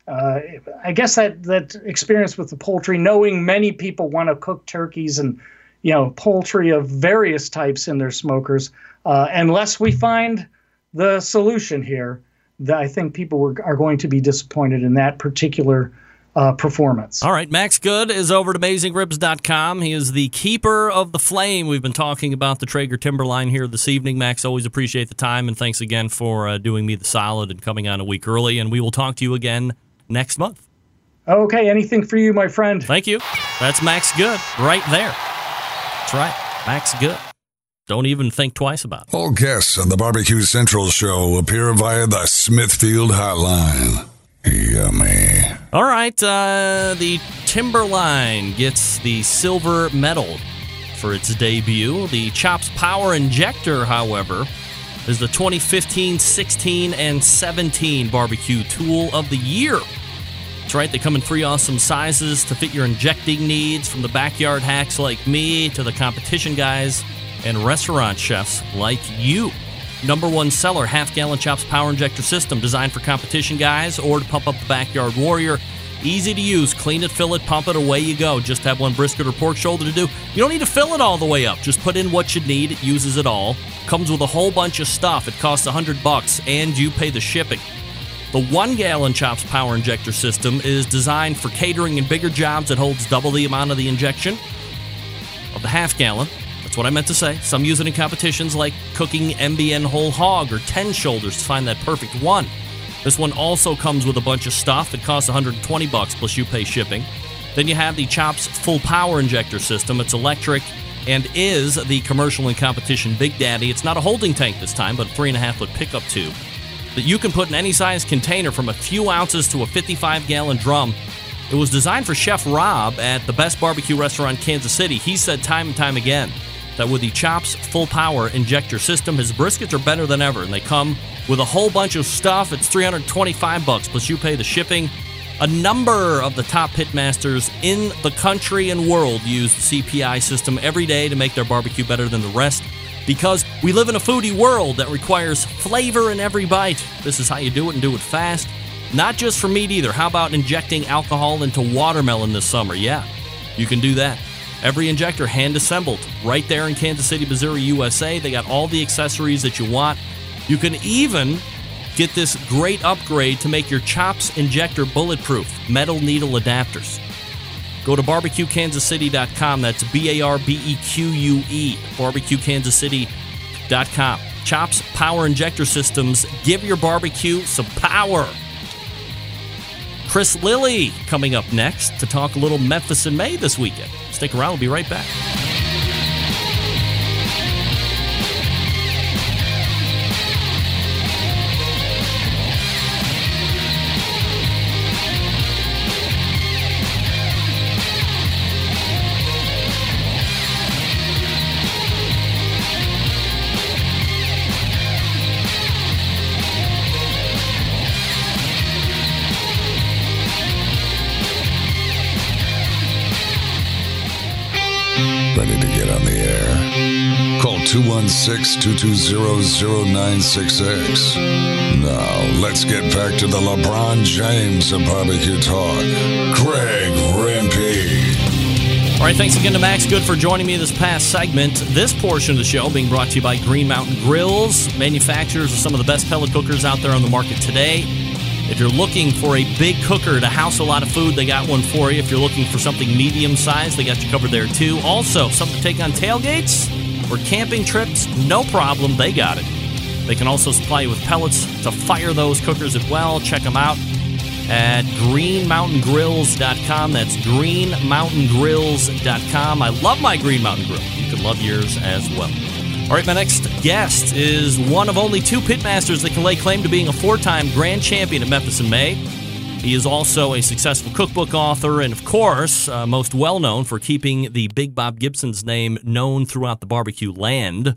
uh, I guess that, that experience with the poultry, knowing many people want to cook turkeys and, you know, poultry of various types in their smokers, uh, unless we find the solution here, that I think people were, are going to be disappointed in that particular Uh, performance. All right, Max Good is over at Amazing Ribs dot com. He is the keeper of the flame. We've been talking about the Traeger Timberline here this evening. Max, always appreciate the time, and thanks again for uh, doing me the solid and coming on a week early, and we will talk to you again next month. Okay, anything for you, my friend. Thank you. That's Max Good right there. That's right, Max Good. Don't even think twice about it. All guests on the Barbecue Central Show appear via the Smithfield Hotline. Yummy. All right, uh, the Timberline gets the silver medal for its debut. The Chops Power Injector, however, is the twenty fifteen, sixteen, and seventeen Barbecue Tool of the Year. That's right, they come in three awesome sizes to fit your injecting needs, from the backyard hacks like me to the competition guys and restaurant chefs like you. Number one seller, half-gallon Chops Power Injector System, designed for competition guys or to pump up the backyard warrior. Easy to use. Clean it, fill it, pump it, away you go. Just have one brisket or pork shoulder to do. You don't need to fill it all the way up. Just put in what you need. It uses it all. Comes with a whole bunch of stuff. It costs one hundred bucks, and you pay the shipping. The one-gallon Chops Power Injector System is designed for catering and bigger jobs. It holds double the amount of the injection of the half-gallon. That's what I meant to say. Some use it in competitions like cooking M B N whole hog or ten shoulders to find that perfect one. This one also comes with a bunch of stuff. It costs one hundred twenty bucks plus you pay shipping. Then you have the Chops Full Power Injector System. It's electric and is the commercial and competition Big Daddy. It's not a holding tank this time, but a three and a half foot pickup tube that you can put in any size container from a few ounces to a fifty-five gallon drum. It was designed for Chef Rob at the best barbecue restaurant in Kansas City. He said time and time again that with the Chops Full Power Injector System, his briskets are better than ever, and they come with a whole bunch of stuff. It's three hundred twenty-five bucks plus you pay the shipping. A number of the top pitmasters in the country and world use the C P I system every day to make their barbecue better than the rest, because we live in a foodie world that requires flavor in every bite. This is how you do it, and do it fast. Not just for meat either. How about injecting alcohol into watermelon this summer? Yeah, you can do that. Every injector hand-assembled right there in Kansas City, Missouri, U S A. They got all the accessories that you want. You can even get this great upgrade to make your Chops Injector bulletproof, metal needle adapters. Go to barbecue kansas city dot com. That's B A R B E Q U E, barbecue kansas city dot com. Chops Power Injector Systems. Give your barbecue some power. Chris Lilly coming up next to talk a little Memphis in May this weekend. Stick around. We'll be right back. two one six, two two zero, zero nine six six. Now, let's get back to the LeBron James of Barbecue Talk, Greg Rempe. All right, thanks again to Max Good for joining me this past segment. This portion of the show being brought to you by Green Mountain Grills. Manufacturers of some of the best pellet cookers out there on the market today. If you're looking for a big cooker to house a lot of food, they got one for you. If you're looking for something medium-sized, they got you covered there, too. Also, something to take on tailgates or camping trips, no problem. They got it. They can also supply you with pellets to fire those cookers as well. Check them out at green mountain grills dot com. That's green mountain grills dot com. I love my Green Mountain Grill. You can love yours as well. All right, my next guest is one of only two pitmasters that can lay claim to being a four-time grand champion at Memphis in May. He is also a successful cookbook author and, of course, uh, most well-known for keeping the Big Bob Gibson's name known throughout the barbecue land.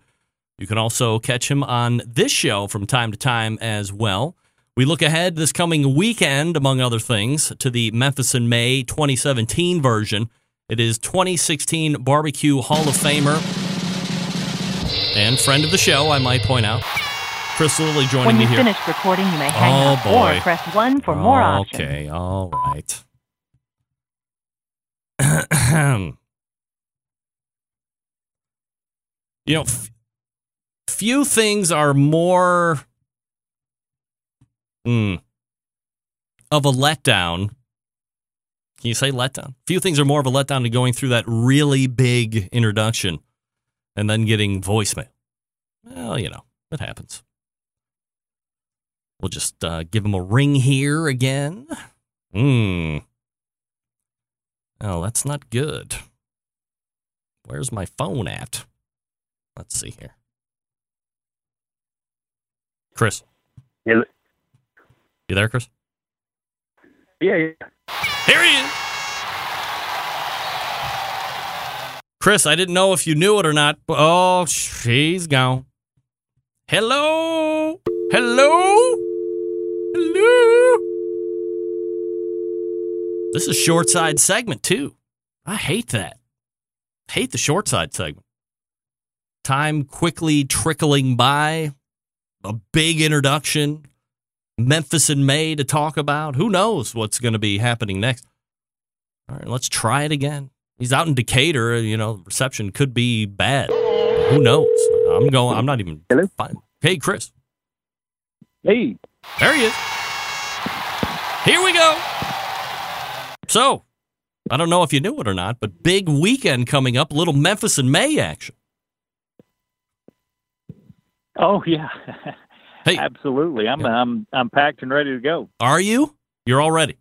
You can also catch him on this show from time to time as well. We look ahead this coming weekend, among other things, to the Memphis in May twenty seventeen version. It is twenty sixteen Barbecue Hall of Famer and friend of the show, I might point out, Chris Lilly joining when me here. When you finish recording, you may hang oh, up boy. or press one for more options. Okay, all right. You know, f- few things are more mm, of a letdown. Can you say letdown? Few things are more of a letdown than going through that really big introduction and then getting voicemail. Well, you know, it happens. We'll just uh, give him a ring here again. Hmm. Oh, that's not good. Where's my phone at? Let's see here. Chris. Yeah. You there, Chris? Yeah, yeah. Here he is. Chris, I didn't know if you knew it or not. But, oh, she's gone. Hello? Hello? Hello? This is short side segment, too. I hate that. Hate the short side segment. Time quickly trickling by. A big introduction. Memphis in May to talk about. Who knows what's going to be happening next? All right, let's try it again. He's out in Decatur, you know, reception could be bad. Who knows? I'm going, I'm not even. Hello? Fine. Hey, Chris. Hey. There he is. Here we go. So, I don't know if you knew it or not, but big weekend coming up, little Memphis in May action. Oh, yeah. Hey. Absolutely. I'm, yeah. I'm, I'm packed and ready to go. Are you? You're all ready.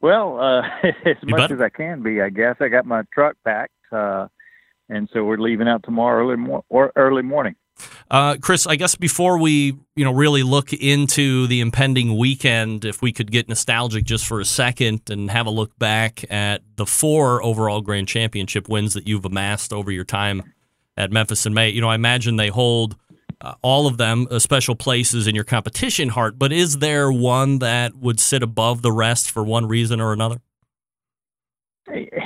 Well, uh, as you much better. as I can be, I guess. I got my truck packed, uh, and so we're leaving out tomorrow early, mor- or early morning. Uh, Chris, I guess before we, you know, really look into the impending weekend, if we could get nostalgic just for a second and have a look back at the four overall Grand Championship wins that you've amassed over your time at Memphis in May. You know, I imagine they hold uh, all of them uh, special places in your competition heart, but is there one that would sit above the rest for one reason or another?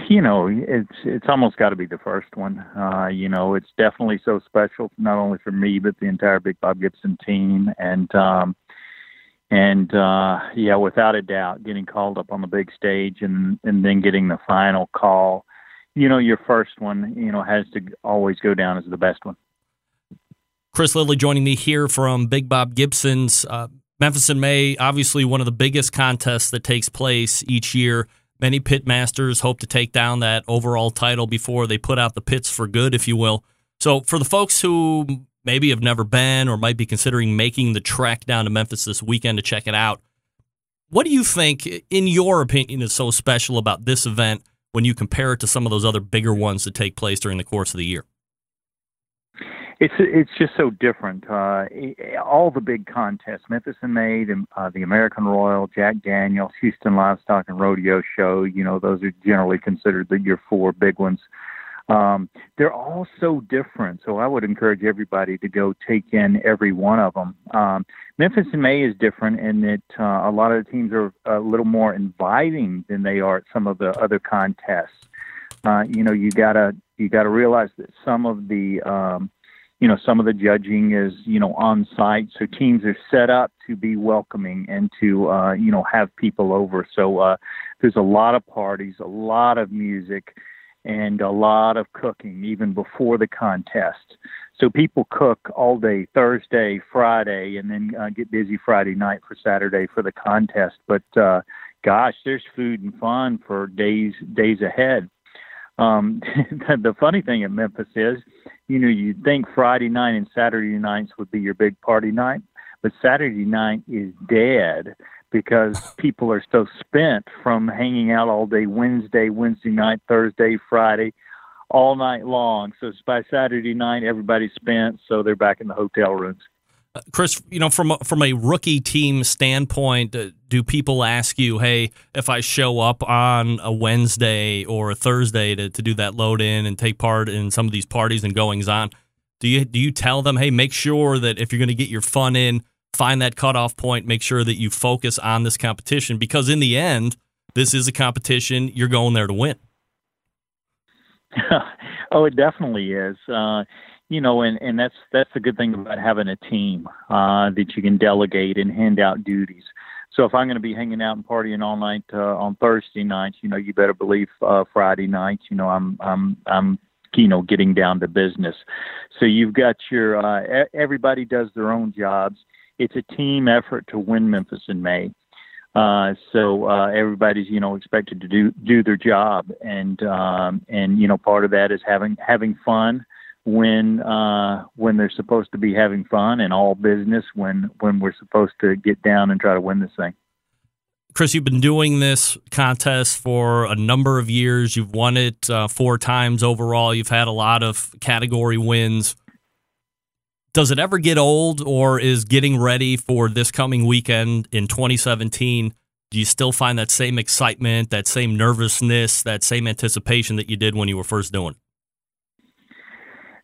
You know, it's it's almost got to be the first one. Uh, you know, it's definitely so special, not only for me, but the entire Big Bob Gibson team. And, um, and uh, yeah, without a doubt, getting called up on the big stage and, and then getting the final call, you know, your first one, you know, has to always go down as the best one. Chris Lilly joining me here from Big Bob Gibson's. Uh, Memphis in May, obviously one of the biggest contests that takes place each year. Many pitmasters hope to take down that overall title before they put out the pits for good, if you will. So for the folks who maybe have never been or might be considering making the trek down to Memphis this weekend to check it out, what do you think, in your opinion, is so special about this event when you compare it to some of those other bigger ones that take place during the course of the year? It's it's just so different. Uh, all the big contests, Memphis in May, uh, the American Royal, Jack Daniel's, Houston Livestock and Rodeo Show, you know, those are generally considered the, your four big ones. Um, they're all so different, so I would encourage everybody to go take in every one of them. Um, Memphis in May is different in that uh, a lot of the teams are a little more inviting than they are at some of the other contests. Uh, you know, you gotta you gotta realize that some of the um, You know, some of the judging is, you know, on site. So teams are set up to be welcoming and to, uh, you know, have people over. So uh, there's a lot of parties, a lot of music, and a lot of cooking even before the contest. So people cook all day, Thursday, Friday, and then uh, get busy Friday night for Saturday for the contest. But uh, gosh, there's food and fun for days, days ahead. Um, the funny thing at Memphis is, you know, you'd think Friday night and Saturday nights would be your big party night, but Saturday night is dead because people are so spent from hanging out all day Wednesday, Wednesday night, Thursday, Friday, all night long. So by Saturday night, everybody's spent, so they're back in the hotel rooms. Uh, Chris, you know, from a, from a rookie team standpoint, uh, do people ask you, hey, if I show up on a Wednesday or a Thursday to, to do that load in and take part in some of these parties and goings on, do you do you tell them, hey, make sure that if you're going to get your fun in, find that cutoff point, make sure that you focus on this competition, because in the end, this is a competition. You're going there to win. Oh, it definitely is. Uh, you know, and, and that's that's the good thing about having a team uh, that you can delegate and hand out duties. So if I'm going to be hanging out and partying all night uh, on Thursday nights, you know, you better believe uh, Friday nights, you know, I'm I'm I'm you know getting down to business. So you've got your uh, everybody does their own jobs. It's a team effort to win Memphis in May. Uh, so uh, everybody's, you know, expected to do, do their job. And, um, and, you know, part of that is having having fun when uh, when they're supposed to be having fun, and all business when when we're supposed to get down and try to win this thing. Chris, you've been doing this contest for a number of years. You've won it uh, four times overall. You've had a lot of category wins. Does it ever get old, or is getting ready for this coming weekend in twenty seventeen, do you still find that same excitement, that same nervousness, that same anticipation that you did when you were first doing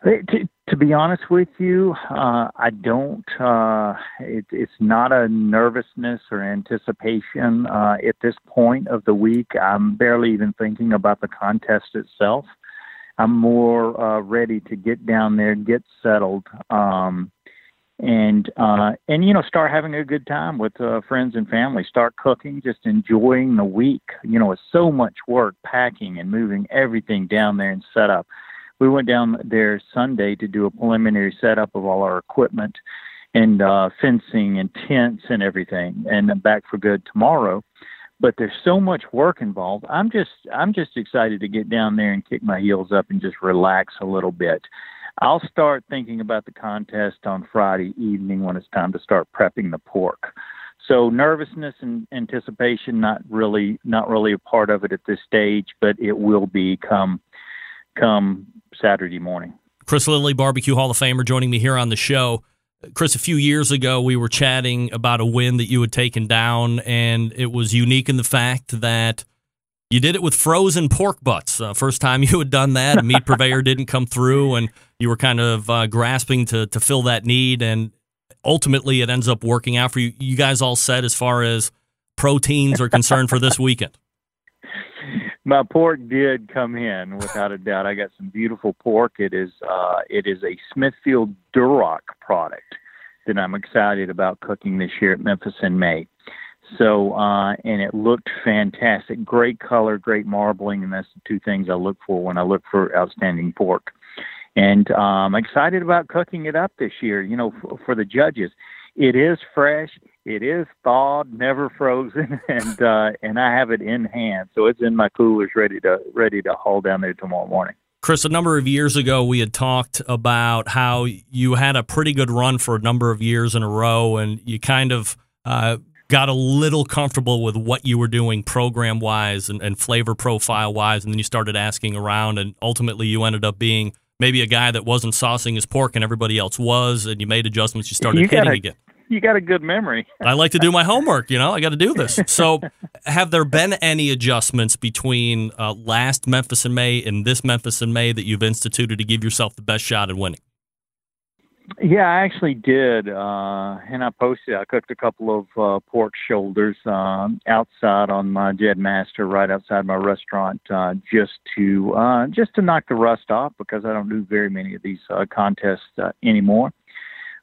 it? To, to be honest with you, uh, I don't. Uh, it, it's not a nervousness or anticipation uh, at this point of the week. I'm barely even thinking about the contest itself. I'm more uh, ready to get down there and get settled, um, and uh, and you know start having a good time with uh, friends and family. Start cooking, just enjoying the week. You know, it's so much work packing and moving everything down there and set up. We went down there Sunday to do a preliminary setup of all our equipment and uh, fencing and tents and everything, and I'm back for good tomorrow. But there's so much work involved. I'm just I'm just excited to get down there and kick my heels up and just relax a little bit. I'll start thinking about the contest on Friday evening when it's time to start prepping the pork. So nervousness and anticipation, not really not really a part of it at this stage, but it will be come come Saturday morning. Chris Lilly, Barbecue Hall of Famer, joining me here on the show. Chris, a few years ago, we were chatting about a win that you had taken down, and it was unique in the fact that you did it with frozen pork butts. Uh, first time you had done that, a meat purveyor didn't come through, and you were kind of uh, grasping to to fill that need, and ultimately it ends up working out for you. You guys all set as far as proteins are concerned for this weekend? My pork did come in, without a doubt. I got some beautiful pork. It is uh, it is a Smithfield Duroc product that I'm excited about cooking this year at Memphis in May. So, uh, and it looked fantastic. Great color, great marbling, and that's the two things I look for when I look for outstanding pork. And I'm um, excited about cooking it up this year, you know, for, for the judges. It is fresh. It is thawed, never frozen, and uh, and I have it in hand, so it's in my coolers, ready to ready to haul down there tomorrow morning. Chris, a number of years ago, we had talked about how you had a pretty good run for a number of years in a row, and you kind of uh, got a little comfortable with what you were doing program-wise and, and flavor profile-wise, and then you started asking around, and ultimately you ended up being maybe a guy that wasn't saucing his pork and everybody else was, and you made adjustments, you started you gotta- hitting again. You got a good memory. I like to do my homework, you know. I got to do this. So have there been any adjustments between uh, last Memphis in May and this Memphis in May that you've instituted to give yourself the best shot at winning? Yeah, I actually did. Uh, and I posted, I cooked a couple of uh, pork shoulders uh, outside on my Jed Master right outside my restaurant uh, just to uh, just to knock the rust off, because I don't do very many of these uh, contests uh, anymore.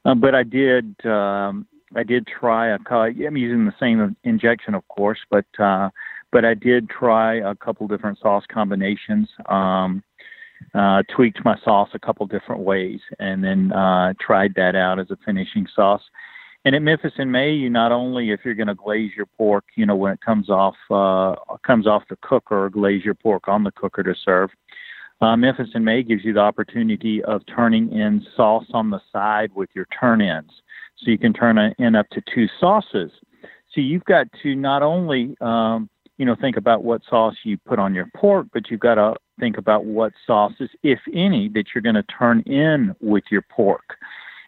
Uh, but I did um, I did try a – I'm using the same injection, of course, but uh, but I did try a couple different sauce combinations, um, uh, tweaked my sauce a couple different ways, and then uh, tried that out as a finishing sauce. And at Memphis in May, you not only, if you're going to glaze your pork, you know, when it comes off uh, comes off the cooker, or glaze your pork on the cooker to serve, Uh, Memphis in May gives you the opportunity of turning in sauce on the side with your turn-ins. So you can turn in up to two sauces. So you've got to not only, um, you know, think about what sauce you put on your pork, but you've got to think about what sauces, if any, that you're going to turn in with your pork.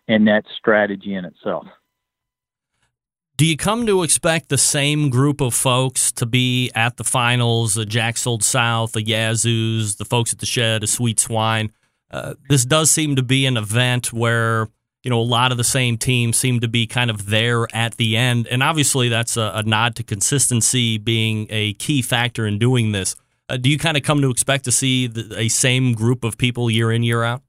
And that's strategy in itself. Do you come to expect the same group of folks to be at the finals, the Jack's Old South, the Yazoo's, the folks at the Shed, the Sweet Swine? Uh, this does seem to be an event where, you know, a lot of the same teams seem to be kind of there at the end. And obviously that's a, a nod to consistency being a key factor in doing this. Uh, do you kind of come to expect to see the, a same group of people year in, year out?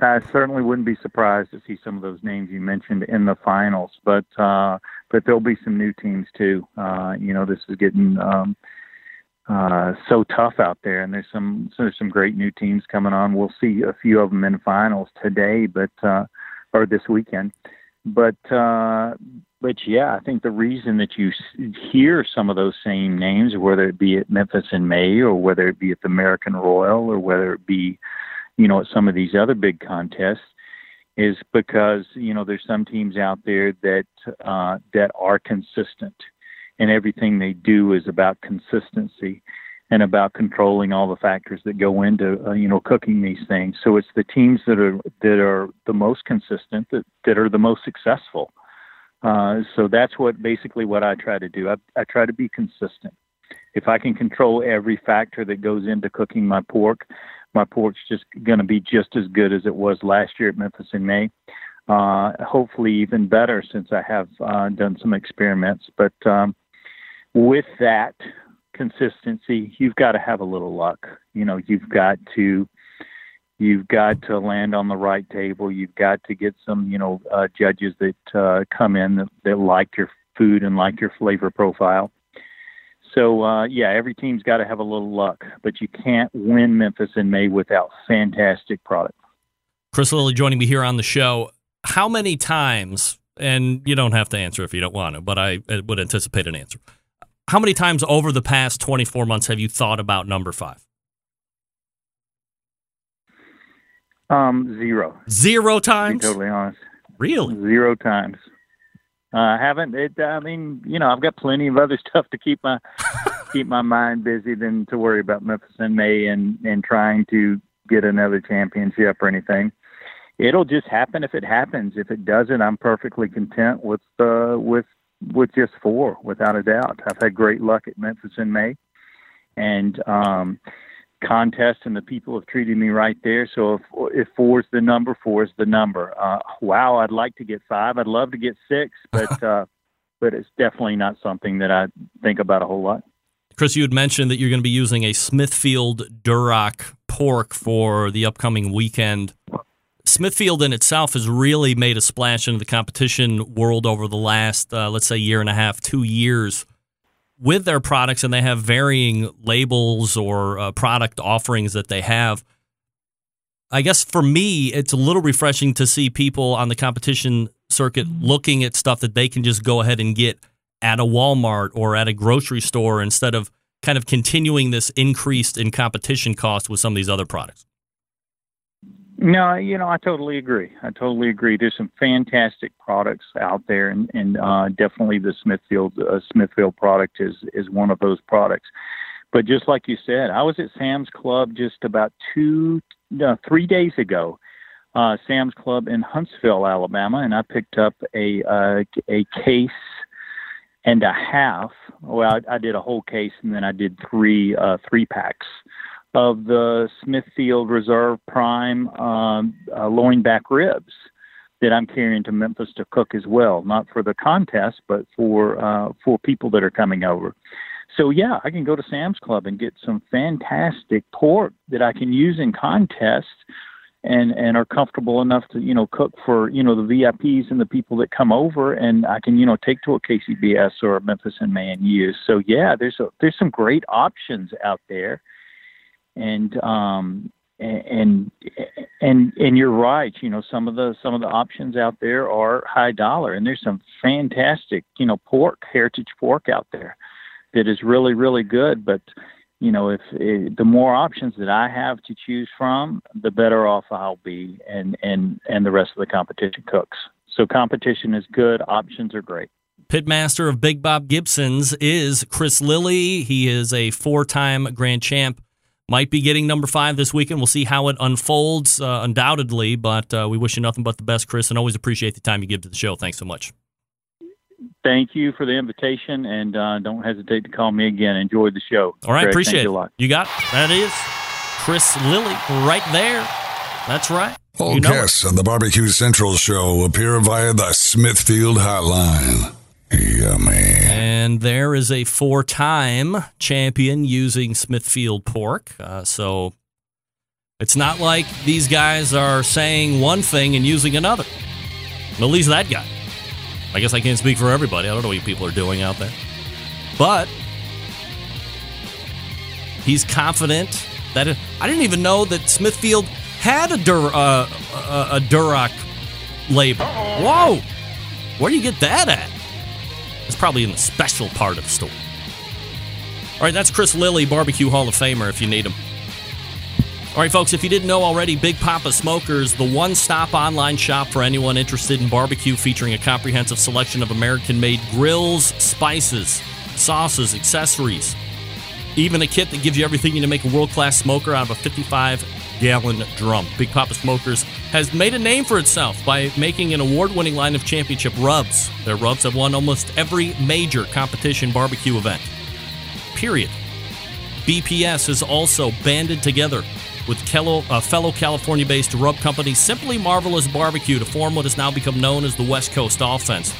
I certainly wouldn't be surprised to see some of those names you mentioned in the finals, but uh, but there'll be some new teams too. Uh, you know, this is getting um, uh, so tough out there, and there's some so there's some great new teams coming on. We'll see a few of them in finals today, but uh, or this weekend. But uh, but yeah, I think the reason that you hear some of those same names, whether it be at Memphis in May or whether it be at the American Royal or whether it be you know, at some of these other big contests, is because, you know, there's some teams out there that, uh, that are consistent, and everything they do is about consistency and about controlling all the factors that go into, uh, you know, cooking these things. So it's the teams that are, that are the most consistent, that, that are the most successful. Uh, so that's what basically what I try to do. I, I try to be consistent. If I can control every factor that goes into cooking my pork, my pork's just going to be just as good as it was last year at Memphis in May. Uh, hopefully even better, since I have uh, done some experiments. But um, with that consistency, you've got to have a little luck. You know, you've got to you've got to land on the right table. You've got to get some, you know, uh, judges that uh, come in that, that like your food and like your flavor profile. So, uh, yeah, every team's got to have a little luck, but you can't win Memphis in May without fantastic product. Chris Lilly joining me here on the show. How many times, and you don't have to answer if you don't want to, but I would anticipate an answer. How many times over the past twenty-four months have you thought about number five? Um, zero. Zero times? To be totally honest. Really? Zero times. I uh, haven't. It, I mean, you know, I've got plenty of other stuff to keep my keep my mind busy than to worry about Memphis in May and, and trying to get another championship or anything. It'll just happen if it happens. If it doesn't, I'm perfectly content with uh, with with just four, without a doubt. I've had great luck at Memphis in May, and um, contests, and the people have treated me right there. So if, if four is the number, four is the number. Uh, wow, I'd like to get five. I'd love to get six, but uh, but it's definitely not something that I think about a whole lot. Chris, you had mentioned that you're going to be using a Smithfield Duroc pork for the upcoming weekend. Smithfield in itself has really made a splash into the competition world over the last, uh, let's say, year and a half, two years. With their products, and they have varying labels or uh, product offerings that they have. I guess for me, it's a little refreshing to see people on the competition circuit looking at stuff that they can just go ahead and get at a Walmart or at a grocery store, instead of kind of continuing this increase in competition cost with some of these other products. No, you know, I totally agree. I totally agree. There's some fantastic products out there, and, and uh, definitely the Smithfield uh, Smithfield product is, is one of those products. But just like you said, I was at Sam's Club just about two, no, three days ago, uh, Sam's Club in Huntsville, Alabama, and I picked up a uh, a case and a half. Well, I, I did a whole case, and then I did three uh, three packs of the Smithfield Reserve Prime um, uh, loin back ribs that I'm carrying to Memphis to cook as well, not for the contest, but for uh, for people that are coming over. So, yeah, I can go to Sam's Club and get some fantastic pork that I can use in contests and, and are comfortable enough to, you know, cook for, you know, the V I Ps and the people that come over, and I can, you know, take to a K C B S or a Memphis in May and use. So, yeah, there's a, there's some great options out there. And, um, and, and, and you're right. You know, some of the, some of the options out there are high dollar, and there's some fantastic, you know, pork, heritage pork out there that is really, really good. But, you know, if it, the more options that I have to choose from, the better off I'll be, and, and, and the rest of the competition cooks. So competition is good. Options are great. Pitmaster of Big Bob Gibson's is Chris Lilly. He is a four-time grand champ. Might be getting number five this weekend. We'll see how it unfolds, uh, undoubtedly, but uh, we wish you nothing but the best, Chris, and always appreciate the time you give to the show. Thanks so much. Thank you for the invitation, and uh, don't hesitate to call me again. Enjoy the show. All right, Greg, appreciate it. You, you got it. That is Chris Lilly right there. That's right. All you know guests it. on the Barbecue Central Show appear via the Smithfield Hotline. Yummy. And And there is a four-time champion using Smithfield pork. Uh, so it's not like these guys are saying one thing and using another. At least that guy. I guess I can't speak for everybody. I don't know what you people are doing out there. But he's confident that it, I didn't even know that Smithfield had a Dur- uh, a, a Duroc label. Whoa! Where do you get that at? It's probably in the special part of the store. All right, that's Chris Lilly, Barbecue Hall of Famer, if you need him. All right, folks, if you didn't know already, Big Poppa Smokers, the one-stop online shop for anyone interested in barbecue, featuring a comprehensive selection of American-made grills, spices, sauces, accessories, even a kit that gives you everything you need to make a world-class smoker out of a fifty-five gallon drum. Big Poppa Smokers has made a name for itself by making an award-winning line of championship rubs. Their rubs have won almost every major competition barbecue event, period. B P S is also banded together with fellow California-based rub company Simply Marvelous Barbecue to form what has now become known as the West Coast Offense.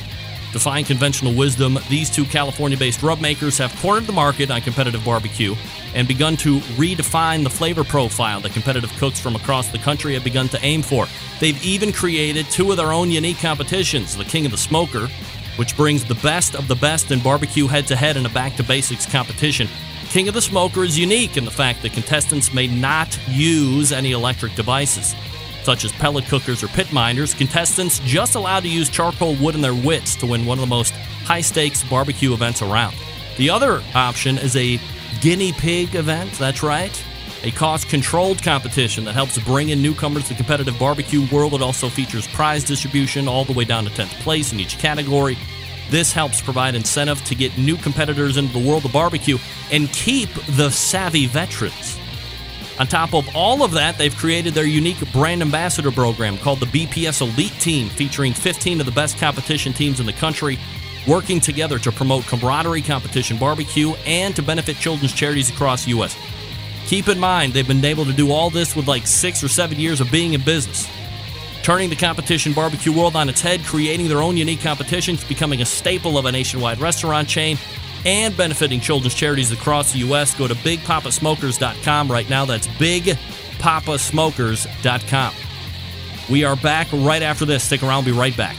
Defying conventional wisdom, these two California-based rub makers have cornered the market on competitive barbecue and begun to redefine the flavor profile that competitive cooks from across the country have begun to aim for. They've even created two of their own unique competitions, the King of the Smoker, which brings the best of the best in barbecue head-to-head in a back-to-basics competition. King of the Smoker is unique in the fact that contestants may not use any electric devices, such as pellet cookers or pit miners. Contestants just allowed to use charcoal wood in their wits to win one of the most high-stakes barbecue events around. The other option is a guinea pig event, that's right, a cost-controlled competition that helps bring in newcomers to the competitive barbecue world. It also features prize distribution all the way down to tenth place in each category. This helps provide incentive to get new competitors into the world of barbecue and keep the savvy veterans. On top of all of that, they've created their unique brand ambassador program called the B P S Elite Team, featuring fifteen of the best competition teams in the country, working together to promote camaraderie, competition barbecue, and to benefit children's charities across the U S. Keep in mind, they've been able to do all this with like six or seven years of being in business, turning the competition barbecue world on its head, creating their own unique competitions, becoming a staple of a nationwide restaurant chain, and benefiting children's charities across the U S. Go to Big Poppa Smokers dot com right now. That's Big Poppa Smokers dot com. We are back right after this. Stick around. We'll be right back.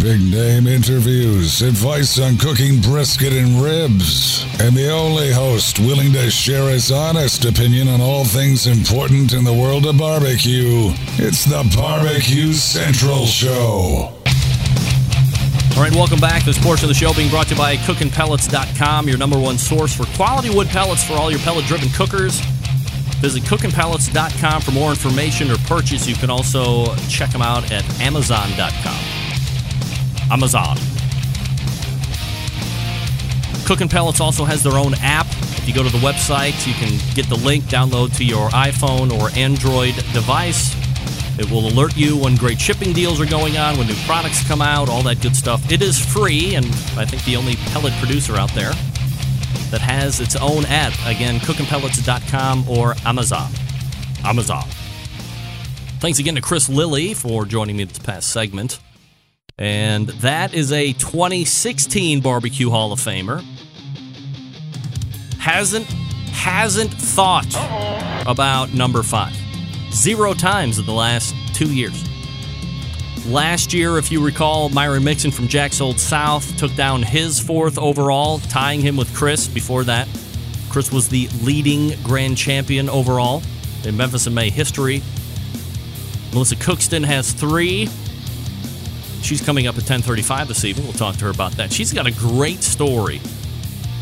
Big-name interviews, advice on cooking brisket and ribs, and the only host willing to share his honest opinion on all things important in the world of barbecue. It's the Barbecue Central Show. All right, welcome back. This portion of the show being brought to you by Cookin' Pellets dot com, your number one source for quality wood pellets for all your pellet-driven cookers. Visit Cookin' Pellets dot com for more information or purchase. You can also check them out at Amazon dot com. Amazon. Cookin' Pellets also has their own app. If you go to the website, you can get the link, download to your iPhone or Android device. It will alert you when great shipping deals are going on, when new products come out, all that good stuff. It is free, and I think the only pellet producer out there that has its own app. Again, Cookin' Pellets dot com or Amazon. Amazon. Thanks again to Chris Lilly for joining me this past segment. And that is a twenty sixteen Barbecue Hall of Famer. Hasn't, hasn't thought about number five. Zero times in the last two years. Last year, if you recall, Myron Mixon from Jack's Old South took down his fourth overall, tying him with Chris before that. Chris was the leading grand champion overall in Memphis in May history. Melissa Cookston has three. She's coming up at ten thirty-five this evening. We'll talk to her about that. She's got a great story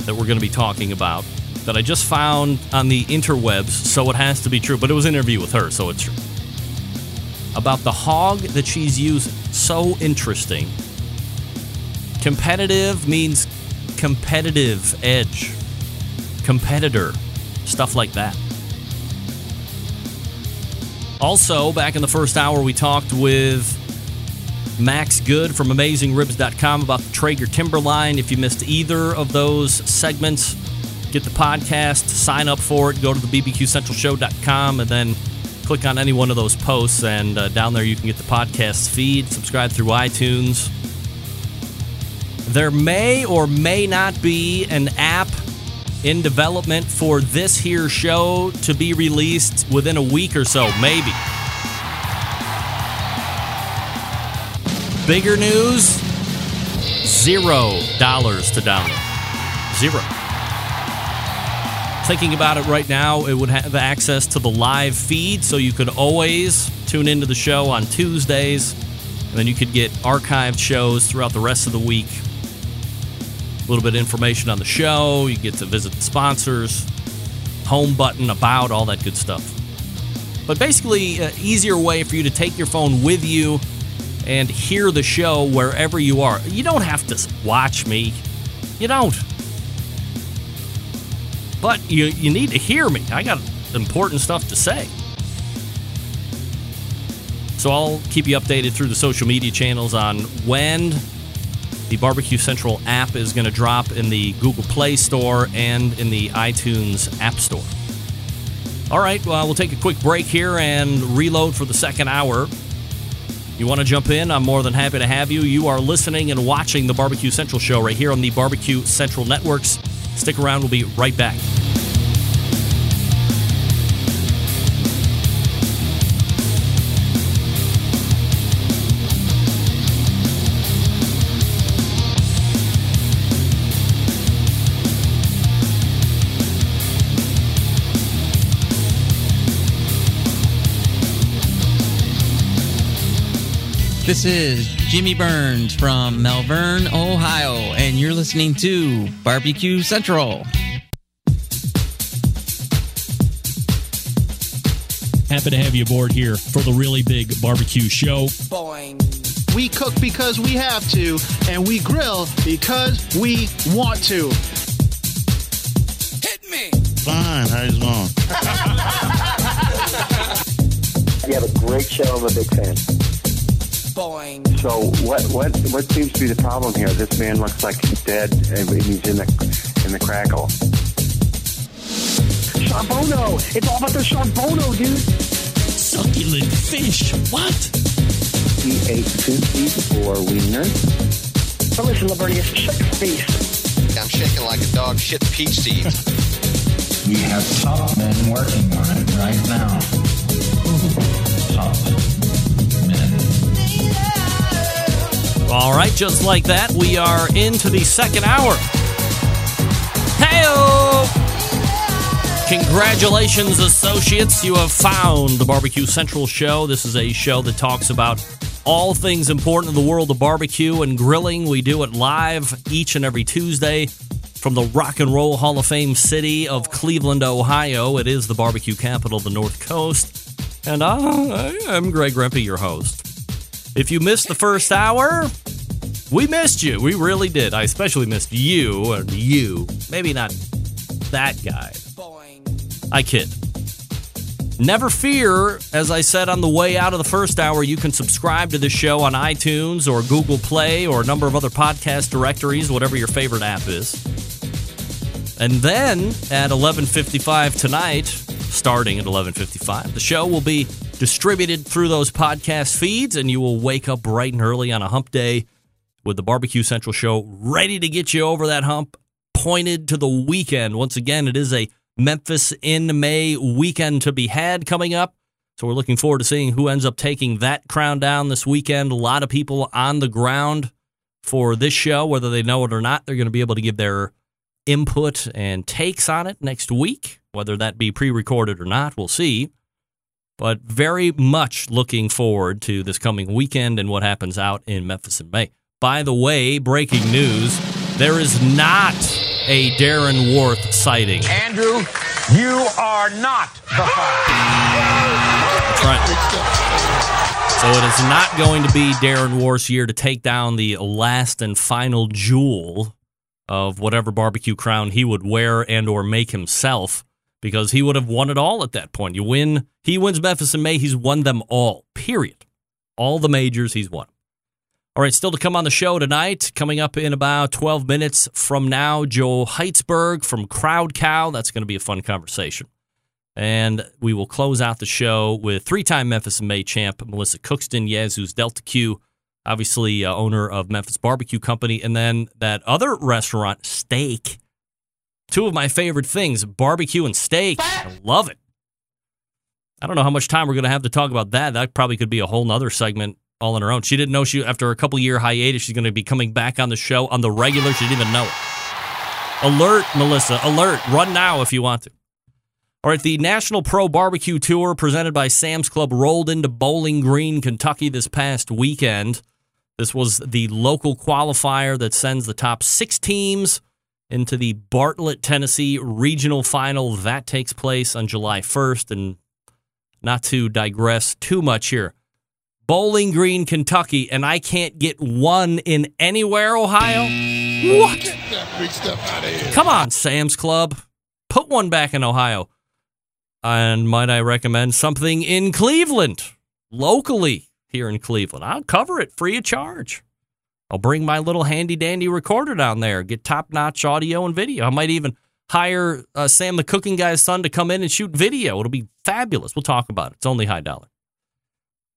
that we're going to be talking about that I just found on the interwebs, so it has to be true. But it was an interview with her, so it's true. About the hog that she's using. So interesting. Competitive means competitive edge. Competitor. Stuff like that. Also, back in the first hour, we talked with Max Good from Amazing Ribs dot com about the Traeger Timberline. If you missed either of those segments, get the podcast, sign up for it, go to the B B Q Central Show dot com, and then click on any one of those posts, and uh, down there you can get the podcast feed, subscribe through iTunes. There may or may not be an app in development for this here show to be released within a week or so, maybe. Bigger news, zero dollars to download. Zero. Thinking about it right now, it would have access to the live feed, so you could always tune into the show on Tuesdays, and then you could get archived shows throughout the rest of the week. A little bit of information on the show. You get to visit the sponsors, home button, about, all that good stuff. But basically, an easier way for you to take your phone with you and hear the show wherever you are. You don't have to watch me. You don't. But you, you need to hear me. I got important stuff to say. So I'll keep you updated through the social media channels on when the Barbecue Central app is going to drop in the Google Play Store and in the iTunes App Store. All right, well, we'll take a quick break here and reload for the second hour. You want to jump in? I'm more than happy to have you. You are listening and watching the Barbecue Central Show right here on the Barbecue Central Networks. Stick around. We'll be right back. This is Jimmy Burns from Malvern, Ohio, and you're listening to Barbecue Central. Happy to have you aboard here for the really big barbecue show. Boing. We cook because we have to, and we grill because we want to. Hit me. Fine, how's it going? You have a great show. I'm a big fan. Boing. So what what what seems to be the problem here? This man looks like he's dead, and he's in the in the crackle. Charbono! It's all about the charbono, dude. Succulent fish. What? He ate two feet for wieners. Oh, listen, Libertius, shut your face. I'm shaking like a dog shit peach seeds. We have top men working on it right now. Top. All right, just like that, we are into the second hour. Hey-o! Congratulations, associates. You have found the Barbecue Central Show. This is a show that talks about all things important in the world of barbecue and grilling. We do it live each and every Tuesday from the Rock and Roll Hall of Fame city of Cleveland, Ohio. It is the barbecue capital of the North Coast. And I am Greg Rempe, your host. If you missed the first hour, we missed you. We really did. I especially missed you, and you. Maybe not that guy. Boing. I kid. Never fear, as I said on the way out of the first hour, you can subscribe to the show on iTunes or Google Play or a number of other podcast directories, whatever your favorite app is. And then at eleven fifty-five tonight, starting at eleven fifty-five, the show will be distributed through those podcast feeds, and you will wake up bright and early on a hump day with the Barbecue Central Show ready to get you over that hump, pointed to the weekend. Once again, it is a Memphis in May weekend to be had coming up, so we're looking forward to seeing who ends up taking that crown down this weekend. A lot of people on the ground for this show, whether they know it or not. They're going to be able to give their input and takes on it next week, whether that be pre-recorded or not. We'll see. But very much looking forward to this coming weekend and what happens out in Memphis in May. By the way, breaking news, there is not a Darren Worth sighting. Andrew, you are not the five. So it is not going to be Darren Worth's year to take down the last and final jewel of whatever barbecue crown he would wear and or make himself, because he would have won it all at that point. You win, he wins Memphis in May, he's won them all, period. All the majors, he's won. All right, still to come on the show tonight, coming up in about twelve minutes from now, Joe Heitzeberg from Crowd Cow. That's going to be a fun conversation. And we will close out the show with three-time Memphis in May champ Melissa Cookston, Yazoo's Delta Q, obviously uh, owner of Memphis Barbecue Company, and then that other restaurant, Steak. Two of my favorite things, barbecue and steak. I love it. I don't know how much time we're going to have to talk about that. That probably could be a whole nother segment all on her own. She didn't know she, after a couple-year hiatus, she's going to be coming back on the show on the regular. She didn't even know it. Alert, Melissa, alert. Run now if you want to. All right, the National Pro Barbecue Tour presented by Sam's Club rolled into Bowling Green, Kentucky this past weekend. This was the local qualifier that sends the top six teams into the Bartlett, Tennessee regional final. That takes place on July first, and not to digress too much here. Bowling Green, Kentucky, and I can't get one in anywhere, Ohio? What? Get that big stuff out of here. Come on, Sam's Club. Put one back in Ohio. And might I recommend something in Cleveland, locally here in Cleveland. I'll cover it free of charge. I'll bring my little handy-dandy recorder down there, get top-notch audio and video. I might even hire uh, Sam the Cooking Guy's son to come in and shoot video. It'll be fabulous. We'll talk about it. It's only high dollar.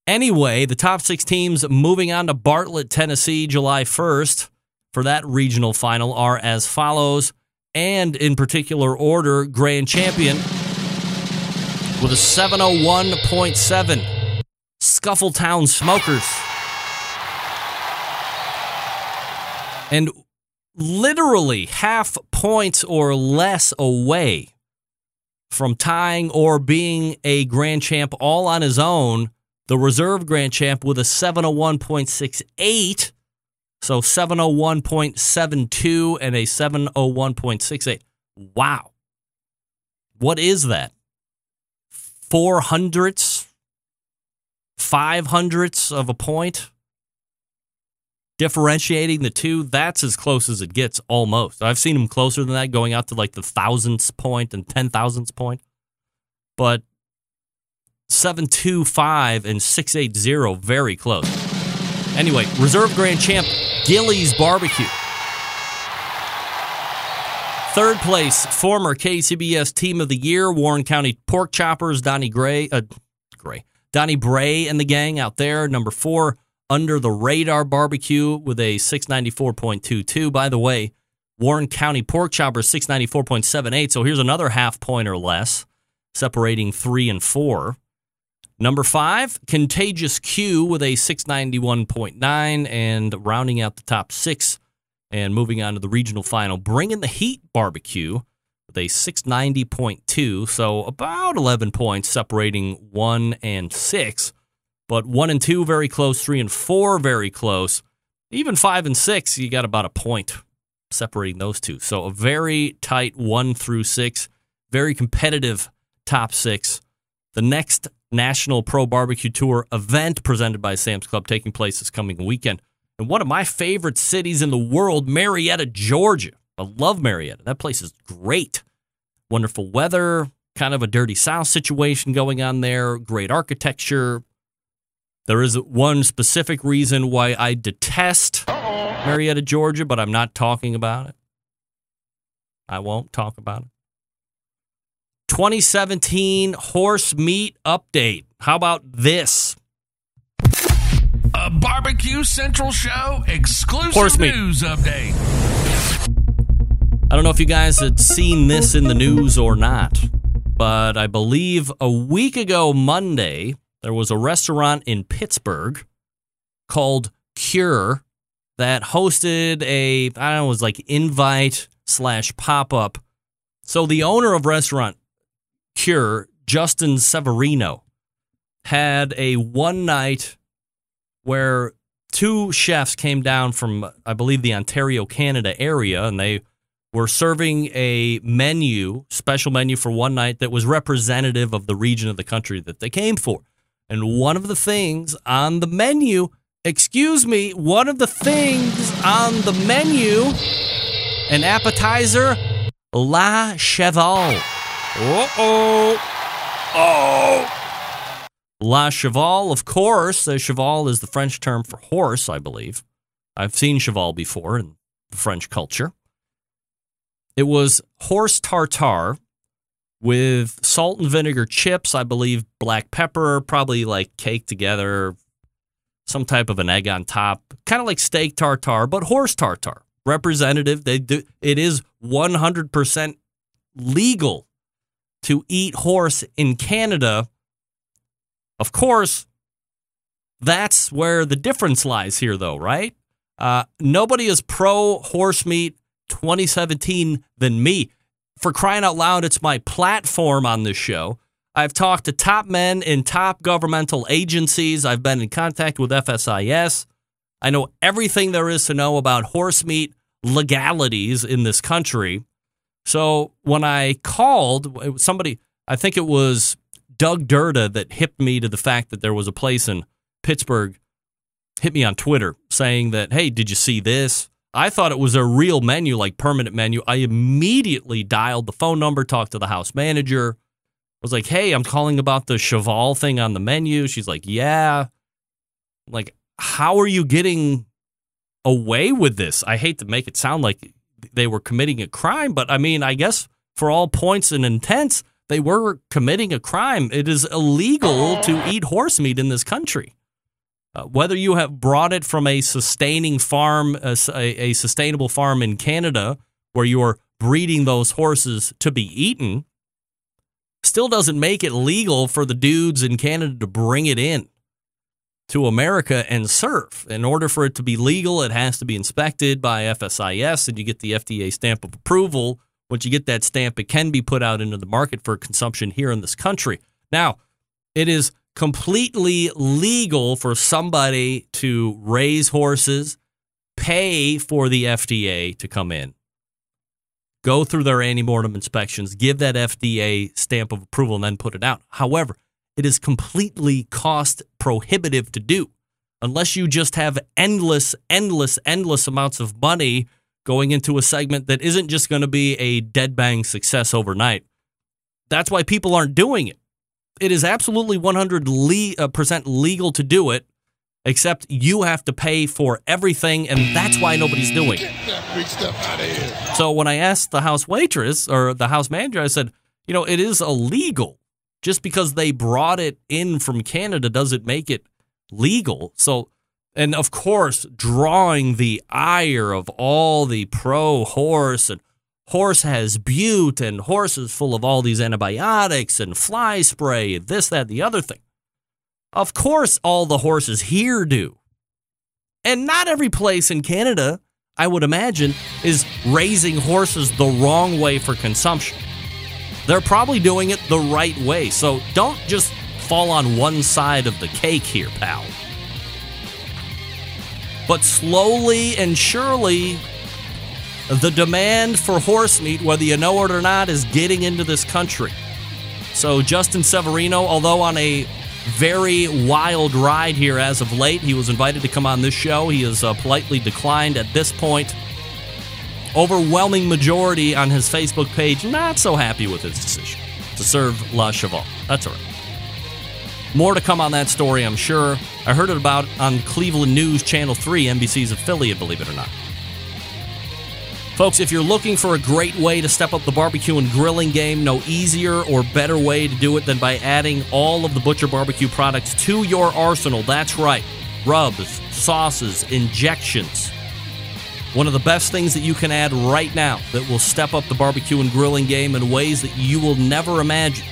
Anyway, the top six teams moving on to Bartlett, Tennessee, July first for that regional final are as follows, and in particular order, grand champion with a seven oh one point seven, Scuffletown Smokers. And literally half points or less away from tying or being a grand champ all on his own, the reserve grand champ with a seven oh one point six eight, so seven oh one point seven two and a seven oh one point six eight. Wow. What is that? Four hundredths? Five hundredths of a point? Differentiating the two, that's as close as it gets, almost. I've seen them closer than that, going out to like the thousandths point and ten thousandths point. But seven two five and six eight zero, very close. Anyway, reserve grand champ, Gilly's Barbecue. Third place, former K C B S Team of the Year, Warren County Pork Choppers, Donnie Gray, uh, Gray, Donnie Bray and the gang out there. Number four, Under the Radar Barbecue with a six ninety-four point two two. By the way, Warren County Pork Chopper six ninety-four point seven eight. So here's another half point or less, separating three and four. Number five, Contagious Q with a six ninety-one point nine, and rounding out the top six and moving on to the regional final, Bring in the Heat Barbecue with a six ninety point two. So about eleven points separating one and six. But one and two, very close. Three and four, very close. Even five and six, you got about a point separating those two. So a very tight one through six, very competitive top six. The next National Pro Barbecue Tour event presented by Sam's Club taking place this coming weekend. And one of my favorite cities in the world, Marietta, Georgia. I love Marietta. That place is great. Wonderful weather, kind of a dirty south situation going on there, great architecture. There is one specific reason why I detest Uh-oh. Marietta, Georgia, but I'm not talking about it. I won't talk about it. twenty seventeen horse meat update. How about this? A Barbecue Central Show exclusive horse meat news update. I don't know if you guys had seen this in the news or not, but I believe a week ago Monday, there was a restaurant in Pittsburgh called Cure that hosted a, I don't know, it was like invite slash pop-up. So the owner of restaurant Cure, Justin Severino, had a one night where two chefs came down from, I believe, the Ontario, Canada area, and they were serving a menu, special menu for one night that was representative of the region of the country that they came for. And one of the things on the menu, excuse me, one of the things on the menu, an appetizer, La Cheval. Uh-oh. Oh. La Cheval, of course. The Cheval is the French term for horse, I believe. I've seen Cheval before in the French culture. It was horse tartare with salt and vinegar chips, I believe black pepper, probably like caked together, some type of an egg on top, kind of like steak tartare, but horse tartare. Representative, they do. It is one hundred percent legal to eat horse in Canada. Of course, that's where the difference lies here, though, right? Uh, nobody is pro horse meat twenty seventeen than me. For crying out loud, it's my platform on this show. I've talked to top men in top governmental agencies. I've been in contact with F S I S. I know everything there is to know about horse meat legalities in this country. So when I called, somebody, I think it was Doug Durda that hipped me to the fact that there was a place in Pittsburgh, hit me on Twitter saying that, hey, did you see this? I thought it was a real menu, like permanent menu. I immediately dialed the phone number, talked to the house manager. I was like, hey, I'm calling about the cheval thing on the menu. She's like, yeah. I'm like, how are you getting away with this? I hate to make it sound like they were committing a crime, but I mean, I guess for all points and intents, they were committing a crime. It is illegal to eat horse meat in this country. Uh, whether you have brought it from a sustaining farm, a, a sustainable farm in Canada, where you are breeding those horses to be eaten, still doesn't make it legal for the dudes in Canada to bring it in to America and serve. In order for it to be legal, it has to be inspected by F S I S, and you get the F D A stamp of approval. Once you get that stamp, it can be put out into the market for consumption here in this country. Now, it is completely legal for somebody to raise horses, pay for the F D A to come in, go through their anti-mortem inspections, give that F D A stamp of approval, and then put it out. However, it is completely cost prohibitive to do unless you just have endless, endless, endless amounts of money going into a segment that isn't just going to be a dead bang success overnight. That's why people aren't doing it. It is absolutely one hundred percent legal to do it, except you have to pay for everything, and that's why nobody's doing it. Get that big stuff out of here. So when I asked the house waitress or the house manager, I said, you know, it is illegal. Just because they brought it in from Canada doesn't make it legal. So, and of course, drawing the ire of all the pro-horse and horse has bute and horse is full of all these antibiotics and fly spray and this, that, the other thing. Of course, all the horses here do. And not every place in Canada, I would imagine, is raising horses the wrong way for consumption. They're probably doing it the right way. So don't just fall on one side of the cake here, pal. But slowly and surely, the demand for horse meat, whether you know it or not, is getting into this country. So Justin Severino, although on a very wild ride here as of late, he was invited to come on this show. He has uh, politely declined at this point. Overwhelming majority on his Facebook page, not so happy with his decision to serve La Cheval. That's all right. More to come on that story, I'm sure. I heard it about on Cleveland News Channel three, N B C's affiliate, believe it or not. Folks, if you're looking for a great way to step up the barbecue and grilling game, no easier or better way to do it than by adding all of the Butcher Barbecue products to your arsenal. That's right. Rubs, sauces, injections. One of the best things that you can add right now that will step up the barbecue and grilling game in ways that you will never imagine.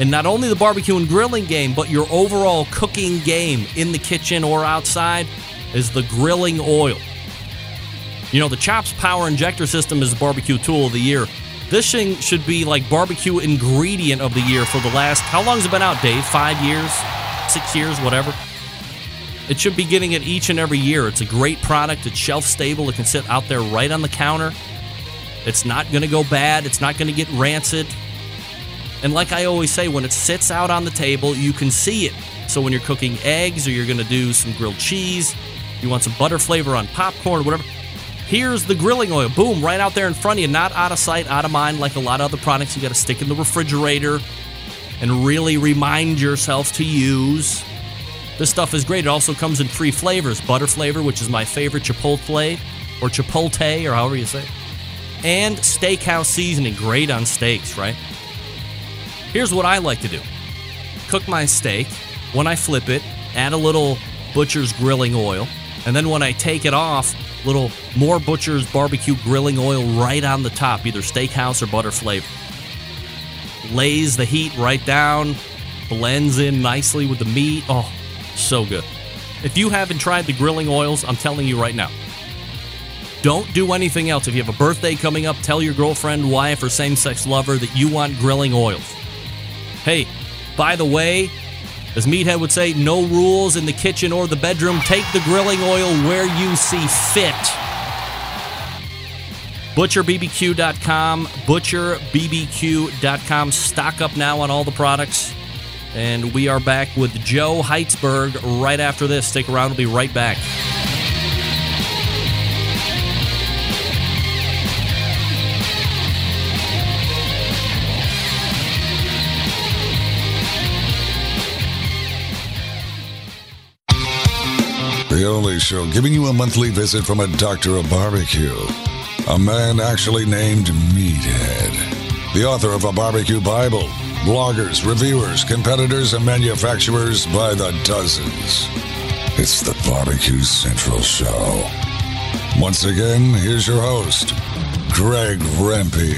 And not only the barbecue and grilling game, but your overall cooking game in the kitchen or outside is the grilling oil. You know, the Chops Power Injector System is the barbecue tool of the year. This thing should be like barbecue ingredient of the year for the last, how long has it been out, Dave? Five years? Six years? Whatever. It should be getting it each and every year. It's a great product. It's shelf-stable. It can sit out there right on the counter. It's not going to go bad. It's not going to get rancid. And like I always say, when it sits out on the table, you can see it. So when you're cooking eggs or you're going to do some grilled cheese, you want some butter flavor on popcorn, whatever, here's the grilling oil. Boom, right out there in front of you. Not out of sight, out of mind, like a lot of other products you got to stick in the refrigerator and really remind yourself to use. This stuff is great. It also comes in three flavors. Butter flavor, which is my favorite, chipotle, or chipotle, or however you say it. And steakhouse seasoning. Great on steaks, right? Here's what I like to do. Cook my steak. When I flip it, add a little Butcher's Grilling Oil. And then when I take it off, little more Butcher's Barbecue Grilling Oil right on the top, either steakhouse or butter flavor. Lays the heat right down, blends in nicely with the meat. Oh, so good. If you haven't tried the grilling oils, I'm telling you right now, don't do anything else. If you have a birthday coming up, tell your girlfriend, wife, or same-sex lover that you want grilling oils. Hey, by the way, as Meathead would say, no rules in the kitchen or the bedroom. Take the grilling oil where you see fit. Butcher B B Q dot com, Butcher B B Q dot com. Stock up now on all the products. And we are back with Joe Heitzeberg right after this. Stick around. We'll be right back. The only show giving you a monthly visit from a doctor of barbecue. A man actually named Meathead. The author of a barbecue Bible. Bloggers, reviewers, competitors, and manufacturers by the dozens. It's the Barbecue Central Show. Once again, here's your host, Greg Rempe.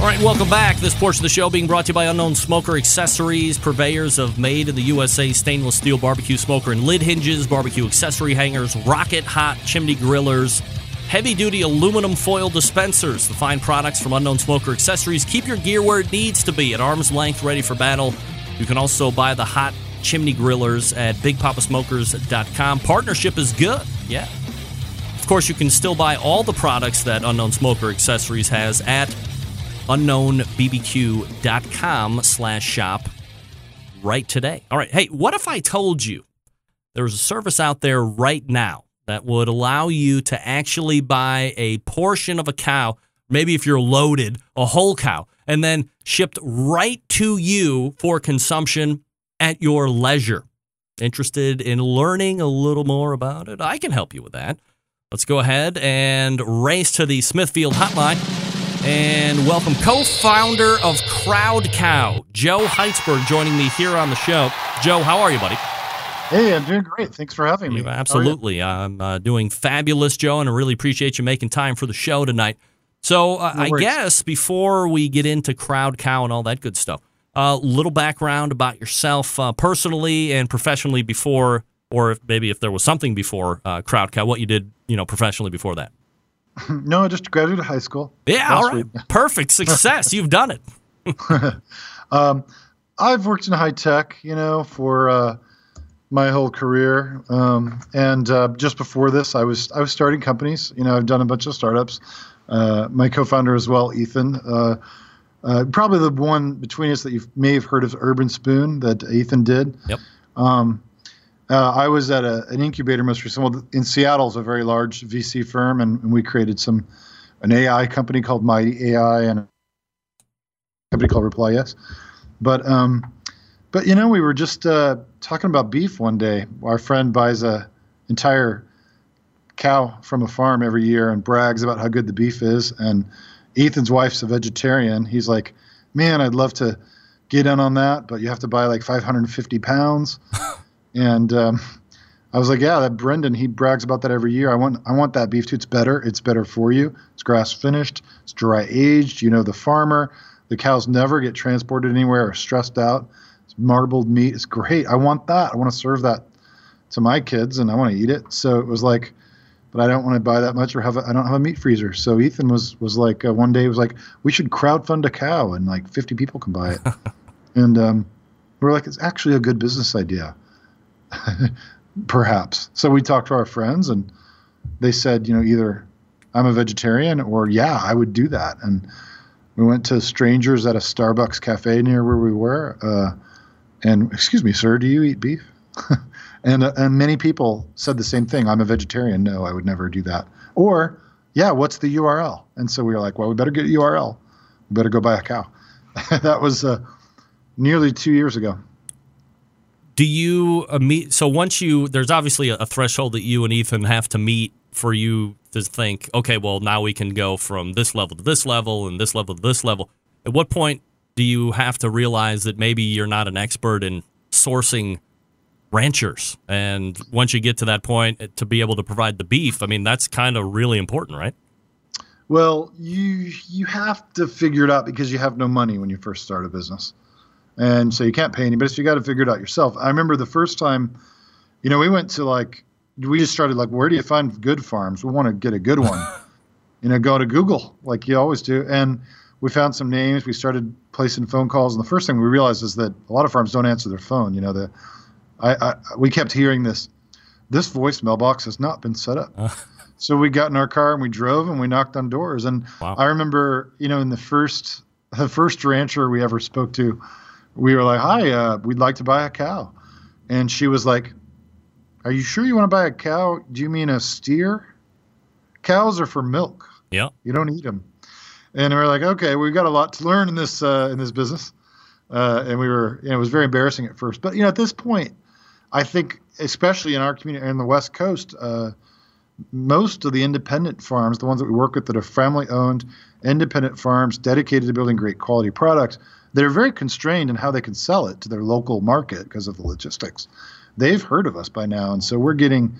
All right, welcome back. This portion of the show being brought to you by Unknown Smoker Accessories, purveyors of made-in-the-U S A stainless steel barbecue smoker and lid hinges, barbecue accessory hangers, rocket hot chimney grillers, heavy-duty aluminum foil dispensers. The fine products from Unknown Smoker Accessories. Keep your gear where it needs to be, at arm's length, ready for battle. You can also buy the hot chimney grillers at Big Poppa Smokers dot com. Partnership is good, yeah. Of course, you can still buy all the products that Unknown Smoker Accessories has at unknown b b q dot com slash shop right today. All right, hey, what if I told you there was a service out there right now that would allow you to actually buy a portion of a cow, maybe if you're loaded, a whole cow, and then shipped right to you for consumption at your leisure? Interested in learning a little more about it? I can help you with that. Let's go ahead and race to the Smithfield hotline and welcome co-founder of Crowd Cow, Joe Heitzeberg, joining me here on the show. Joe, how are you, buddy? Hey, I'm doing great. Thanks for having me. Absolutely. I'm uh, doing fabulous, Joe, and I really appreciate you making time for the show tonight. So uh, no I guess before we get into Crowd Cow and all that good stuff, a uh, little background about yourself uh, personally and professionally before, or if maybe if there was something before uh, Crowd Cow, what you did, you know, professionally before that. No, I just graduated high school. Yeah, all right. Week. Perfect. Success. You've done it. um, I've worked in high tech, you know, for uh, my whole career. Um, and uh, just before this, I was I was starting companies. You know, I've done a bunch of startups. Uh, my co-founder as well, Ethan. Uh, uh, probably the one between us that you may have heard of, Urban Spoon, that Ethan did. Yep. Um, Uh, I was at a, an incubator most recently in Seattle. It's a very large V C firm, and, and we created some an A I company called Mighty A I and a company called Reply Yes. But um, but you know, we were just uh, talking about beef one day. Our friend buys a entire cow from a farm every year and brags about how good the beef is. And Ethan's wife's a vegetarian. He's like, "Man, I'd love to get in on that, but you have to buy like five hundred fifty pounds." And um, I was like, yeah, that Brendan, he brags about that every year. I want I want that beef too. It's better. It's better for you. It's grass finished. It's dry aged. You know the farmer. The cows never get transported anywhere or stressed out. It's marbled meat. It's great. I want that. I want to serve that to my kids, and I want to eat it. So it was like, but I don't want to buy that much or have a, I don't have a meat freezer. So Ethan was was like, uh, one day he was like, we should crowdfund a cow, and like fifty people can buy it. And um, we were like, it's actually a good business idea. Perhaps. So we talked to our friends, and they said, you know, either I'm a vegetarian or, yeah, I would do that. And we went to strangers at a Starbucks cafe near where we were. Uh, and, excuse me, sir, do you eat beef? and uh, and many people said the same thing. I'm a vegetarian. No, I would never do that. Or, yeah, what's the U R L? And so we were like, well, we better get a U R L. We better go buy a cow. That was uh, nearly two years ago. Do you uh, meet, so once you, there's obviously a, a threshold that you and Ethan have to meet for you to think, okay, well, now we can go from this level to this level and this level to this level. At what point do you have to realize that maybe you're not an expert in sourcing ranchers. And once you get to that point, to be able to provide the beef, I mean, that's kind of really important, right? Well, you you have to figure it out because you have no money when you first start a business. And so you can't pay anybody, so you got to figure it out yourself. I remember the first time, you know, we went to like, we just started like, where do you find good farms? We want to get a good one. You know, go to Google like you always do. And we found some names. We started placing phone calls. And the first thing we realized is that a lot of farms don't answer their phone. You know, the, I, I we kept hearing this, this voicemail box has not been set up. Uh. So we got in our car and we drove and we knocked on doors. And wow. I remember, you know, in the first, the first rancher we ever spoke to, we were like, hi, uh, we'd like to buy a cow. And she was like, are you sure you want to buy a cow? Do you mean a steer? Cows are for milk. Yeah. You don't eat them. And we were like, okay, we've got a lot to learn in this, uh, in this business. Uh, and we were, you know, it was very embarrassing at first, but you know, at this point, I think, especially in our community and the West Coast, uh, most of the independent farms, the ones that we work with that are family owned, independent farms dedicated to building great quality products, they're very constrained in how they can sell it to their local market because of the logistics. They've heard of us by now. And so we're getting,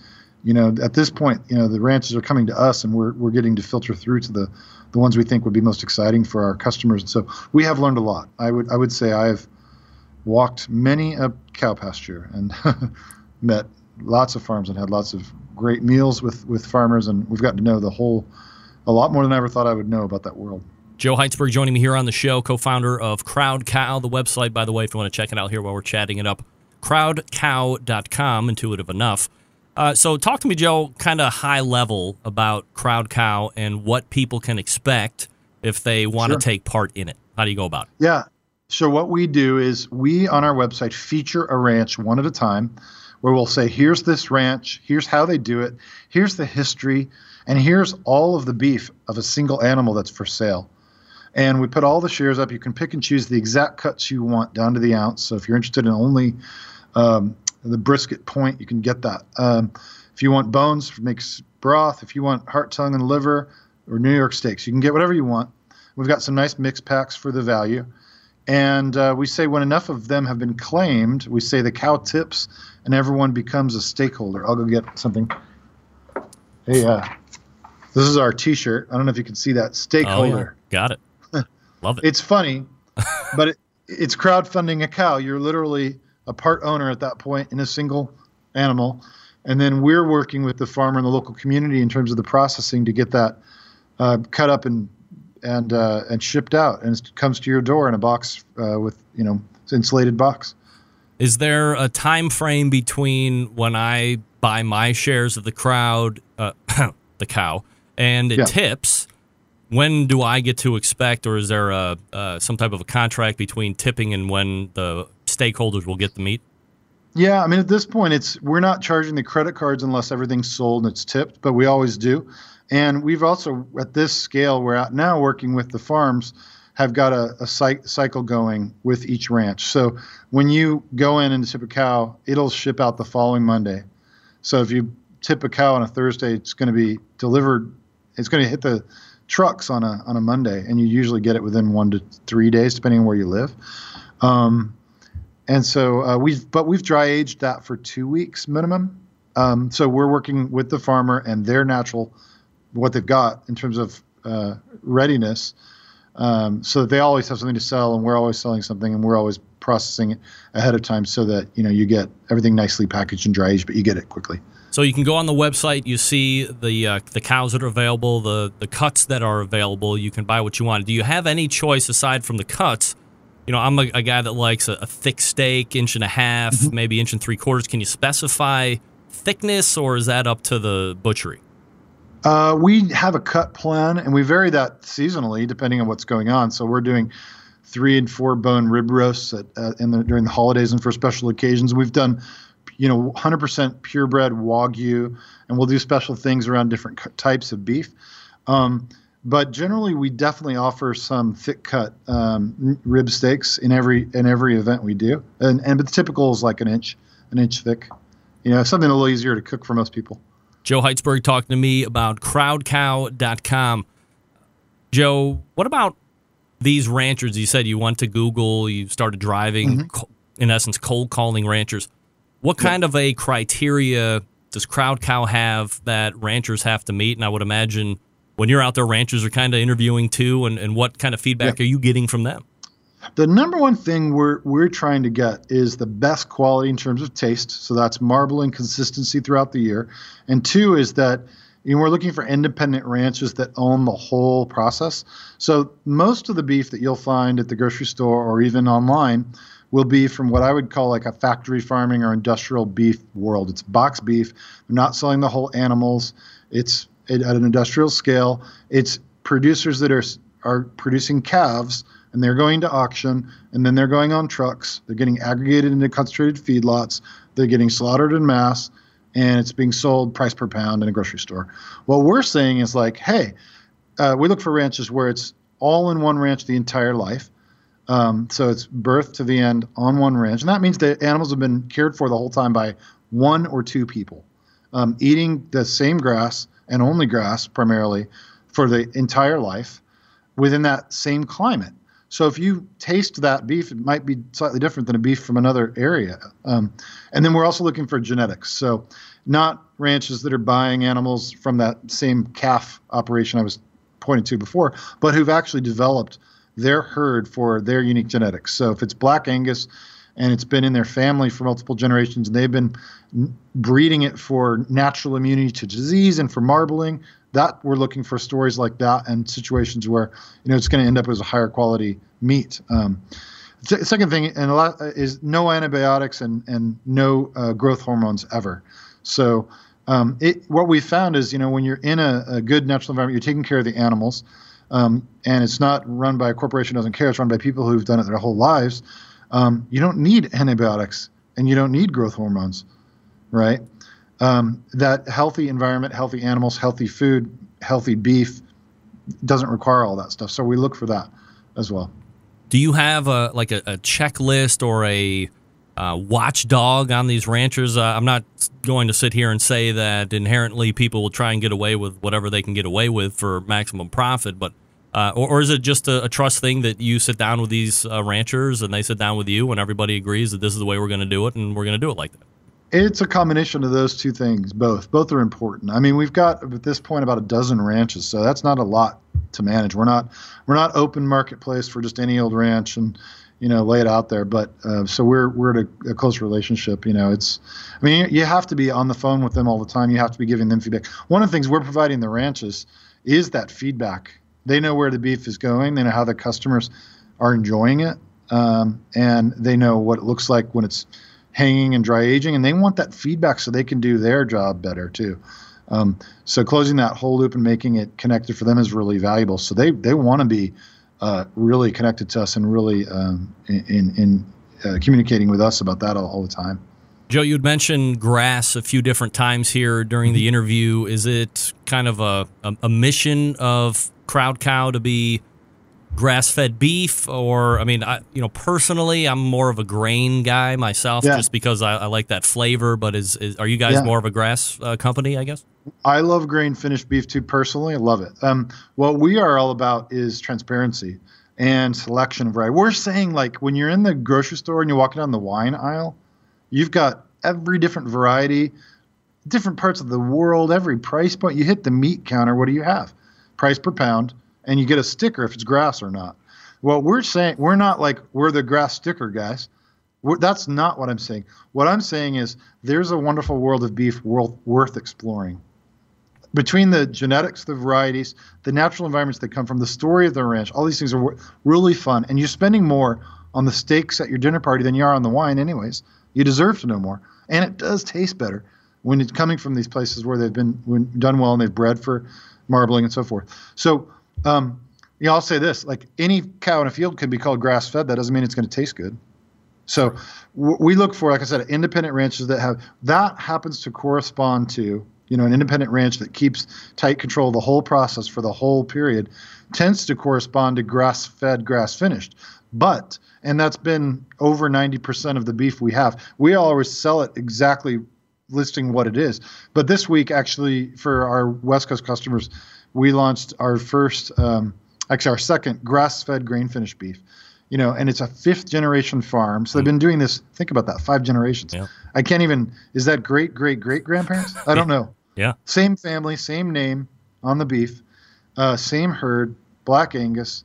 you know, at this point, you know, the ranches are coming to us and we're we're getting to filter through to the, the ones we think would be most exciting for our customers. And so we have learned a lot. I would I would say I've walked many a cow pasture and met lots of farms and had lots of great meals with, with farmers, and we've gotten to know the whole, a lot more than I ever thought I would know about that world. Joe Heitzeberg joining me here on the show, co-founder of Crowd Cow. The website, by the way, if you want to check it out here while we're chatting it up, crowd cow dot com, intuitive enough. Uh, so talk to me, Joe, kind of high level about Crowd Cow and what people can expect if they want to sure. take part in it. How do you go about it? Yeah. So what we do is we, on our website, feature a ranch one at a time where we'll say, here's this ranch, here's how they do it, here's the history, and here's all of the beef of a single animal that's for sale. And we put all the shares up. You can pick and choose the exact cuts you want down to the ounce. So if you're interested in only um, the brisket point, you can get that. Um, if you want bones, makes broth. If you want heart, tongue, and liver or New York steaks, you can get whatever you want. We've got some nice mix packs for the value. And uh, we say when enough of them have been claimed, we say the cow tips and everyone becomes a stakeholder. I'll go get something. Hey, uh, this is our T-shirt. I don't know if you can see that. Stakeholder. Oh, yeah. Got it. Love it. It's funny, but it, it's crowdfunding a cow. You're literally a part owner at that point in a single animal. And then we're working with the farmer and the local community in terms of the processing to get that uh, cut up and and uh, and shipped out. And it comes to your door in a box uh, with, you know, it's an insulated box. Is there a time frame between when I buy my shares of the crowd, uh, the cow, and it yeah. tips? When do I get to expect, or is there a, uh, some type of a contract between tipping and when the stakeholders will get the meat? Yeah, I mean, at this point, it's we're not charging the credit cards unless everything's sold and it's tipped, but we always do. And we've also, at this scale we're at now, working with the farms, have got a, a cycle going with each ranch. So when you go in and tip a cow, it'll ship out the following Monday. So if you tip a cow on a Thursday, it's going to be delivered, it's going to hit the trucks on a on a Monday, and you usually get it within one to three days, depending on where you live. Um, and so uh, we've but we've dry aged that for two weeks minimum. Um, so we're working with the farmer and their natural, what they've got in terms of uh, readiness, um, so that they always have something to sell, and we're always selling something, and we're always processing it ahead of time, so that you know you get everything nicely packaged and dry aged, but you get it quickly. So you can go on the website, you see the uh, the cows that are available, the, the cuts that are available, you can buy what you want. Do you have any choice aside from the cuts? You know, I'm a, a guy that likes a, a thick steak, inch and a half, mm-hmm. maybe inch and three quarters. Can you specify thickness, or is that up to the butchery? Uh, we have a cut plan, and we vary that seasonally depending on what's going on. So we're doing three and four bone rib roasts at, uh, in the, during the holidays and for special occasions. We've done you know, one hundred percent purebred Wagyu, and we'll do special things around different cu- types of beef. Um, but generally, we definitely offer some thick cut um, rib steaks in every in every event we do. And and but the typical is like an inch, an inch thick. You know, something a little easier to cook for most people. Joe Heitzeberg talking to me about crowd cow dot com. Joe, what about these ranchers? You said you went to Google, you started driving, mm-hmm. co- in essence, cold calling ranchers. What kind yeah. of a criteria does Crowd Cow have that ranchers have to meet? And I would imagine when you're out there, ranchers are kind of interviewing too, and, and what kind of feedback yeah. are you getting from them? The number one thing we're we're trying to get is the best quality in terms of taste. So that's marbling consistency throughout the year. And two is that, you know, we're looking for independent ranchers that own the whole process. So most of the beef that you'll find at the grocery store or even online will be from what I would call like a factory farming or industrial beef world. It's box beef. They're not selling the whole animals. It's at an industrial scale. It's producers that are are producing calves, and they're going to auction, and then they're going on trucks. They're getting aggregated into concentrated feedlots. They're getting slaughtered in mass, and it's being sold price per pound in a grocery store. What we're saying is like, hey, uh, we look for ranches where it's all in one ranch the entire life. Um, so it's birth to the end on one ranch. And that means the animals have been cared for the whole time by one or two people, um, eating the same grass and only grass primarily for the entire life within that same climate. So if you taste that beef, it might be slightly different than a beef from another area. Um, and then we're also looking for genetics. So not ranches that are buying animals from that same calf operation I was pointing to before, but who've actually developed their herd for their unique genetics. So if it's Black Angus and it's been in their family for multiple generations and they've been breeding it for natural immunity to disease and for marbling, that we're looking for stories like that and situations where, you know, it's going to end up as a higher quality meat. Um, second thing, and a lot is no antibiotics and and no uh, growth hormones ever. So um, it, what we found is, you know, when you're in a, a good natural environment, you're taking care of the animals, um, and it's not run by a corporation who doesn't care. It's run by people who've done it their whole lives. Um, you don't need antibiotics and you don't need growth hormones, right? Um, that healthy environment, healthy animals, healthy food, healthy beef doesn't require all that stuff. So we look for that as well. Do you have a like a, a checklist or a uh, watchdog on these ranchers? Uh, I'm not going to sit here and say that inherently people will try and get away with whatever they can get away with for maximum profit, but uh, or, or is it just a, a trust thing that you sit down with these uh, ranchers and they sit down with you and everybody agrees that this is the way we're going to do it and we're going to do it like that? It's a combination of those two things. Both, both are important. I mean, we've got at this point about a dozen ranches, so that's not a lot to manage. We're not, we're not open marketplace for just any old ranch and, you know, lay it out there. But uh, so we're we're at a, a close relationship. You know, it's, I mean, you have to be on the phone with them all the time. You have to be giving them feedback. One of the things we're providing the ranches is that feedback. They know where the beef is going. They know how the customers are enjoying it, um, and they know what it looks like when it's hanging and dry aging, and they want that feedback so they can do their job better too. Um, so closing that whole loop and making it connected for them is really valuable. So they, they want to be uh, really connected to us and really um, in, in uh, communicating with us about that all, all the time. Joe, you'd mentioned grass a few different times here during the interview. Is it kind of a, a, a mission of Crowd Cow to be grass-fed beef, or I mean, I, you know, personally, I'm more of a grain guy myself, yeah. just because I, I like that flavor. But is, is are you guys yeah. more of a grass uh, company? I guess I love grain finished beef too. Personally, I love it. Um, what we are all about is transparency and selection of variety. We're saying like when you're in the grocery store and you're walking down the wine aisle, you've got every different variety, different parts of the world, every price point. You hit the meat counter, what do you have? Price per pound. And you get a sticker if it's grass or not. Well, we're saying we're not like we're the grass sticker guys. We're, that's not what I'm saying. What I'm saying is there's a wonderful world of beef world, worth exploring. Between the genetics, the varieties, the natural environments that come from, the story of the ranch, all these things are w- really fun. And you're spending more on the steaks at your dinner party than you are on the wine anyways. You deserve to know more. And it does taste better when it's coming from these places where they've been when done well and they've bred for marbling and so forth. So Um, you know, I'll say this, like any cow in a field can be called grass fed. That doesn't mean it's going to taste good. So w- we look for, like I said, independent ranches that have, that happens to correspond to, you know, an independent ranch that keeps tight control of the whole process for the whole period tends to correspond to grass fed, grass finished. But, and that's been over ninety percent of the beef we have, we always sell it exactly listing what it is. But this week actually for our West Coast customers, we launched our first, um, actually our second grass-fed grain-finished beef. you know, and it's a fifth generation farm. So they've been doing this. Think about that. Five generations. Yeah. I can't even, is that great, great, great grandparents? I don't know. Yeah. Same family, same name on the beef, uh, same herd, Black Angus.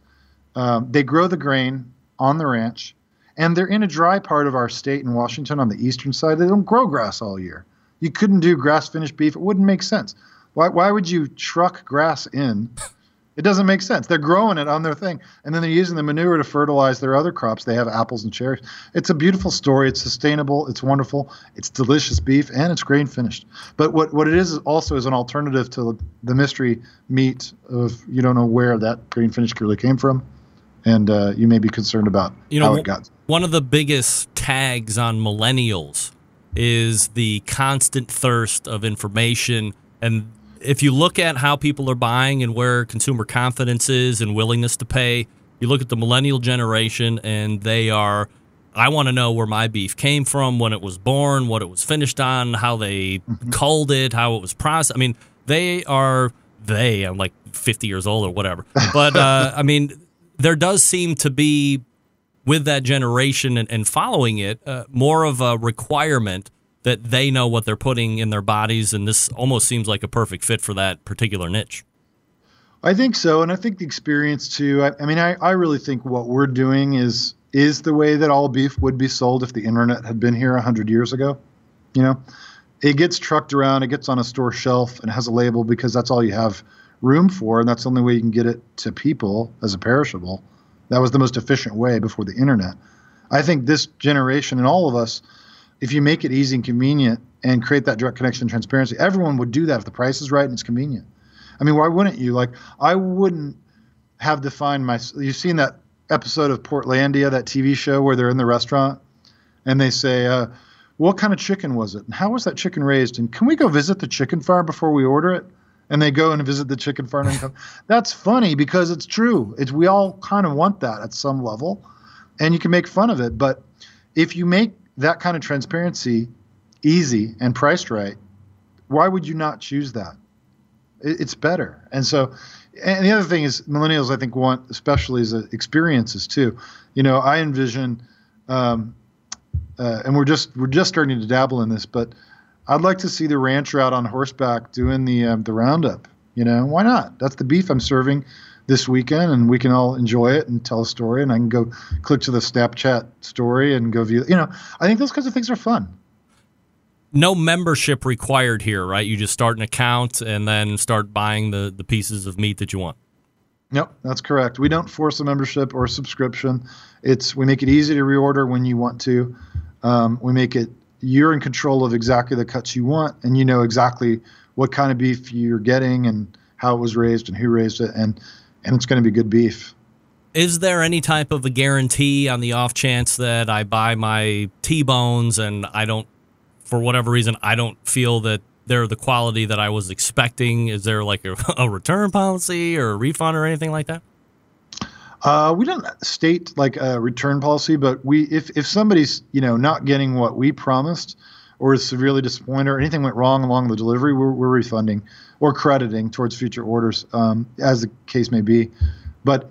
Um, they grow the grain on the ranch, and they're in a dry part of our state in Washington on the eastern side. They don't grow grass all year. You couldn't do grass finished beef. It wouldn't make sense. Why, why would you truck grass in? It doesn't make sense. They're growing it on their thing, and then they're using the manure to fertilize their other crops. They have apples and cherries. It's a beautiful story. It's sustainable. It's wonderful. It's delicious beef, and it's grain finished. But what, what it is also is an alternative to the mystery meat of you don't know where that grain finished really came from, and uh, you may be concerned about you know, how it got. One of the biggest tags on millennials is the constant thirst of information. And if you look at how people are buying and where consumer confidence is and willingness to pay, you look at the millennial generation and they are, I want to know where my beef came from, when it was born, what it was finished on, how they mm-hmm. culled it, how it was processed. I mean, they are, they, I'm like fifty years old or whatever. But, uh, I mean, there does seem to be, with that generation and, and following it, uh, more of a requirement that they know what they're putting in their bodies, and this almost seems like a perfect fit for that particular niche. I think so, and I think the experience too. I, I mean, I, I really think what we're doing is is the way that all beef would be sold if the internet had been here one hundred years ago. You know, it gets trucked around, it gets on a store shelf, and has a label because that's all you have room for, and that's the only way you can get it to people as a perishable. That was the most efficient way before the internet. I think this generation and all of us, if you make it easy and convenient and create that direct connection and transparency, everyone would do that if the price is right and it's convenient. I mean, why wouldn't you? Like, I wouldn't have defined my – you've seen that episode of Portlandia, that T V show where they're in the restaurant and they say, uh, what kind of chicken was it? And how was that chicken raised? And can we go visit the chicken farm before we order it? And they go and visit the chicken farm. And come. That's funny because it's true. It's, we all kind of want that at some level, and you can make fun of it. But if you make that kind of transparency easy and priced right, why would you not choose that? It's better. And so, and the other thing is millennials, I think, want, especially as experiences too. You know, I envision, um, uh, and we're just we're just starting to dabble in this, but I'd like to see the rancher out on horseback doing the um, the roundup. You know, why not? That's the beef I'm serving this weekend, and we can all enjoy it and tell a story, and I can go click to the Snapchat story and go view. You know, I think those kinds of things are fun. No membership required here, right? You just start an account and then start buying the, the pieces of meat that you want. Nope, that's correct. We don't force a membership or a subscription. It's we make it easy to reorder when you want to. Um, we make it you're in control of exactly the cuts you want, and you know exactly what kind of beef you're getting and how it was raised and who raised it, and and it's going to be good beef. Is there any type of a guarantee on the off chance that I buy my T-bones and I don't, for whatever reason, I don't feel that they're the quality that I was expecting? Is there like a, a return policy or a refund or anything like that? Uh, we don't state like a return policy, but we if, if somebody's, you know, not getting what we promised or is severely disappointed or anything went wrong along the delivery, we're, we're refunding or crediting towards future orders, um, as the case may be. But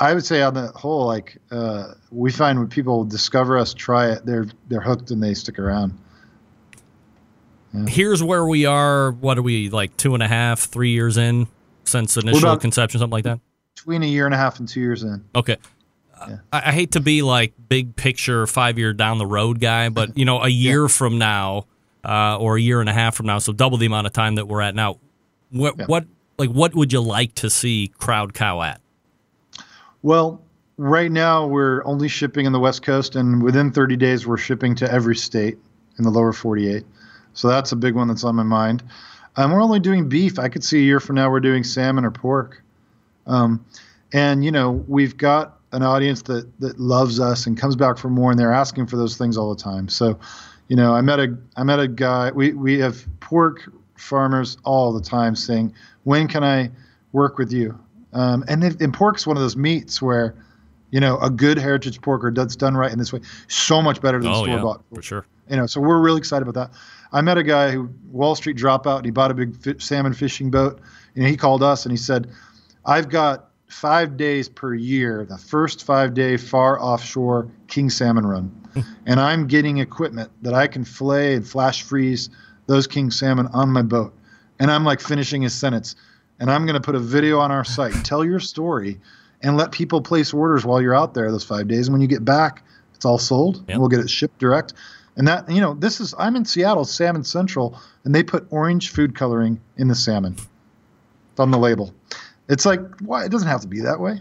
I would say on the whole, like uh, we find when people discover us, try it, they're they're hooked and they stick around. Yeah. Here's where we are. What are we, like two and a half, three years in since initial about- conception, something like that? Between a year and a half and two years in. Okay. Yeah. I, I hate to be like big picture, five year down the road guy, but you know, a year yeah. from now uh, or a year and a half from now, so double the amount of time that we're at now, what, yeah. what, like, what would you like to see Crowd Cow at? Well, right now we're only shipping in the West Coast, and within thirty days we're shipping to every state in the lower forty-eight. So that's a big one that's on my mind. Um, we're only doing beef. I could see a year from now we're doing salmon or pork. Um, and you know, we've got an audience that, that loves us and comes back for more, and they're asking for those things all the time. So, you know, I met a, I met a guy, we, we have pork farmers all the time saying, when can I work with you? Um, and, and pork's one of those meats where, you know, a good heritage porker that's done right in this way, so much better than oh, store-bought. Yeah, for sure. You know, so we're really excited about that. I met a guy who Wall Street dropout, and he bought a big fi- salmon fishing boat, and he called us and he said, I've got five days per year, the first five-day far offshore king salmon run. And I'm getting equipment that I can fillet and flash freeze those king salmon on my boat. And I'm like finishing his sentence. And I'm going to put a video on our site. Tell your story and let people place orders while you're out there those five days. And when you get back, it's all sold. Yep. And we'll get it shipped direct. And that, you know, this is, I'm in Seattle, Salmon Central, and they put orange food coloring in the salmon. It's on the label. It's like, why? It doesn't have to be that way.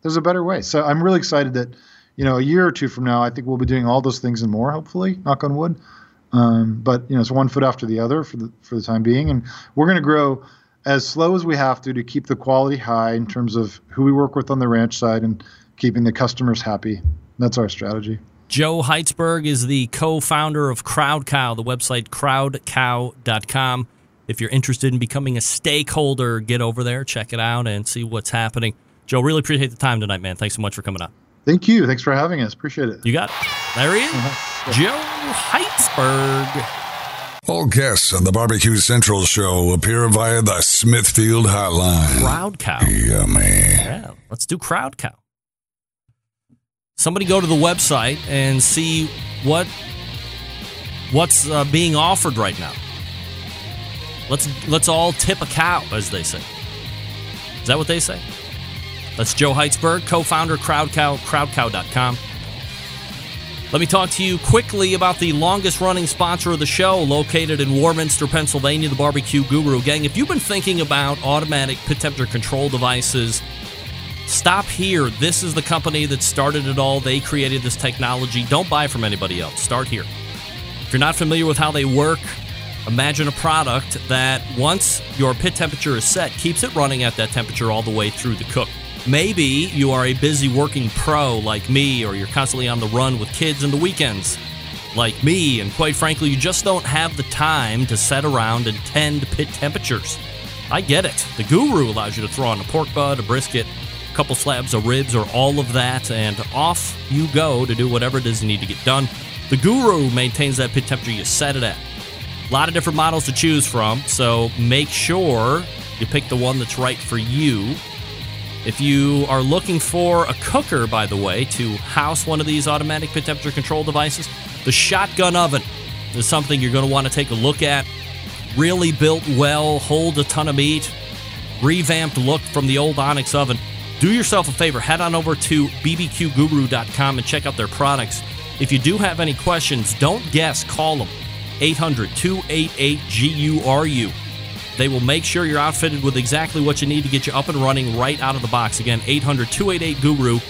There's a better way. So I'm really excited that, you know, a year or two from now, I think we'll be doing all those things and more, hopefully, knock on wood. Um, but, you know, it's one foot after the other for the, for the time being. And we're going to grow as slow as we have to to keep the quality high in terms of who we work with on the ranch side and keeping the customers happy. That's our strategy. Joe Heitzeberg is the co-founder of Crowd Cow, the website crowd cow dot com. If you're interested in becoming a stakeholder, get over there, check it out, and see what's happening. Joe, really appreciate the time tonight, man. Thanks so much for coming on. Thank you. Thanks for having us. Appreciate it. You got it. There he is, uh-huh. Joe Heitzeberg. All guests on the Barbecue Central Show appear via the Smithfield hotline. Crowd Cow. Yummy. Yeah, let's do Crowd Cow. Somebody go to the website and see what what's uh, being offered right now. Let's let's all tip a cow, as they say. Is that what they say? That's Joe Heitzeberg, co-founder, Crowd Cow, crowd cow dot com. Let me talk to you quickly about the longest-running sponsor of the show, located in Warminster, Pennsylvania, the Barbecue Guru. Gang, if you've been thinking about automatic pit temperature control devices, stop here. This is the company that started it all. They created this technology. Don't buy from anybody else. Start here. If you're not familiar with how they work, imagine a product that, once your pit temperature is set, keeps it running at that temperature all the way through the cook. Maybe you are a busy working pro like me, or you're constantly on the run with kids on the weekends like me, and quite frankly, you just don't have the time to set around and tend pit temperatures. I get it. The Guru allows you to throw on a pork butt, a brisket, a couple slabs of ribs, or all of that, and off you go to do whatever it is you need to get done. The Guru maintains that pit temperature you set it at. A lot of different models to choose from, so make sure you pick the one that's right for you. If you are looking for a cooker, by the way, to house one of these automatic pit temperature control devices, the shotgun oven is something you're going to want to take a look at. Really built well, hold a ton of meat, revamped look from the old Onyx oven. Do yourself a favor, head on over to b b q guru dot com and check out their products. If you do have any questions, don't guess, call them. eight hundred two eight eight G U R U. They will make sure you're outfitted with exactly what you need to get you up and running right out of the box. Again, eight hundred two eight eight G U R U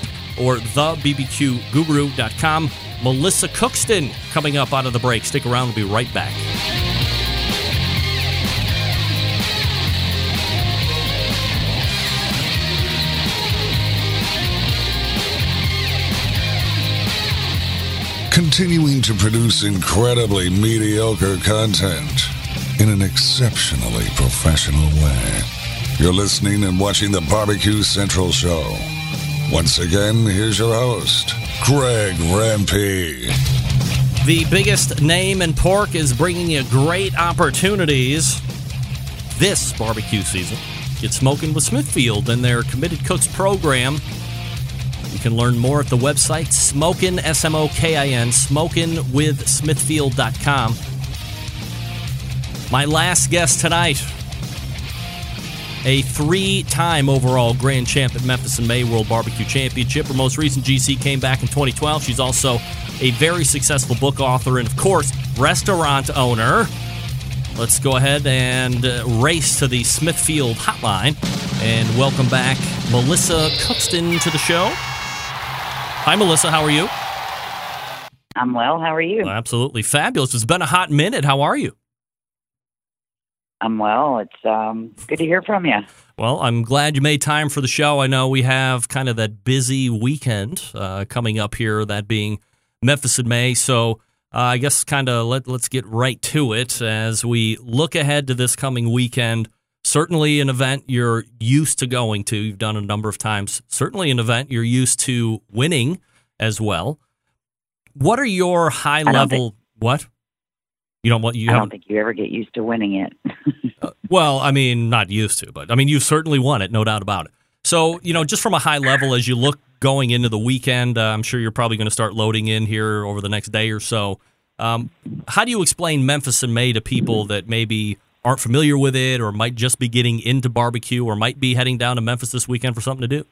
or the b b q guru dot com. Melissa Cookston coming up out of the break. Stick around. We'll be right back. Continuing to produce incredibly mediocre content in an exceptionally professional way. You're listening and watching the Barbecue Central Show. Once again, here's your host, Greg Rempe. The biggest name in pork is bringing you great opportunities this barbecue season. Get smoking with Smithfield and their Committed Cooks program. You can learn more at the website, Smokin', S M O K I N, smokin with smithfield dot com. My last guest tonight, a three-time overall grand champ at Memphis in May World Barbecue Championship. Her most recent G C came back in twenty twelve. She's also a very successful book author and, of course, restaurant owner. Let's go ahead and race to the Smithfield hotline and welcome back Melissa Cookston to the show. Hi, Melissa. How are you? I'm well. How are you? Absolutely fabulous. It's been a hot minute. How are you? I'm well. It's um, good to hear from you. Well, I'm glad you made time for the show. I know we have kind of that busy weekend uh, coming up here, that being Memphis in May. So uh, I guess kind of let, let's get right to it as we look ahead to this coming weekend. Certainly an event you're used to going to. You've done a number of times. Certainly an event you're used to winning as well. What are your high-level... Think- what? You don't want, you I don't think you ever get used to winning it. uh, well, I mean, not used to, but I mean, you certainly won it, no doubt about it. So, you know, just from a high level, as you look going into the weekend, uh, I'm sure you're probably going to start loading in here over the next day or so. Um, how do you explain Memphis in May to people that maybe aren't familiar with it or might just be getting into barbecue or might be heading down to Memphis this weekend for something to do?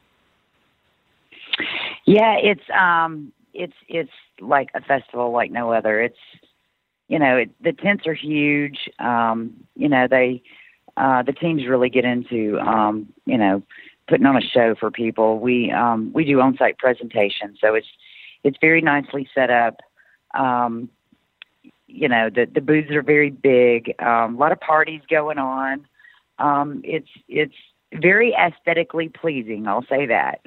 Yeah, it's um, it's it's like a festival like no other. It's, you know, it, the tents are huge. Um, you know, they uh, the teams really get into, um, you know, putting on a show for people. We um, we do on-site presentations, so it's it's very nicely set up. Um, you know, the, the booths are very big, um, a lot of parties going on. Um, it's, it's very aesthetically pleasing. I'll say that.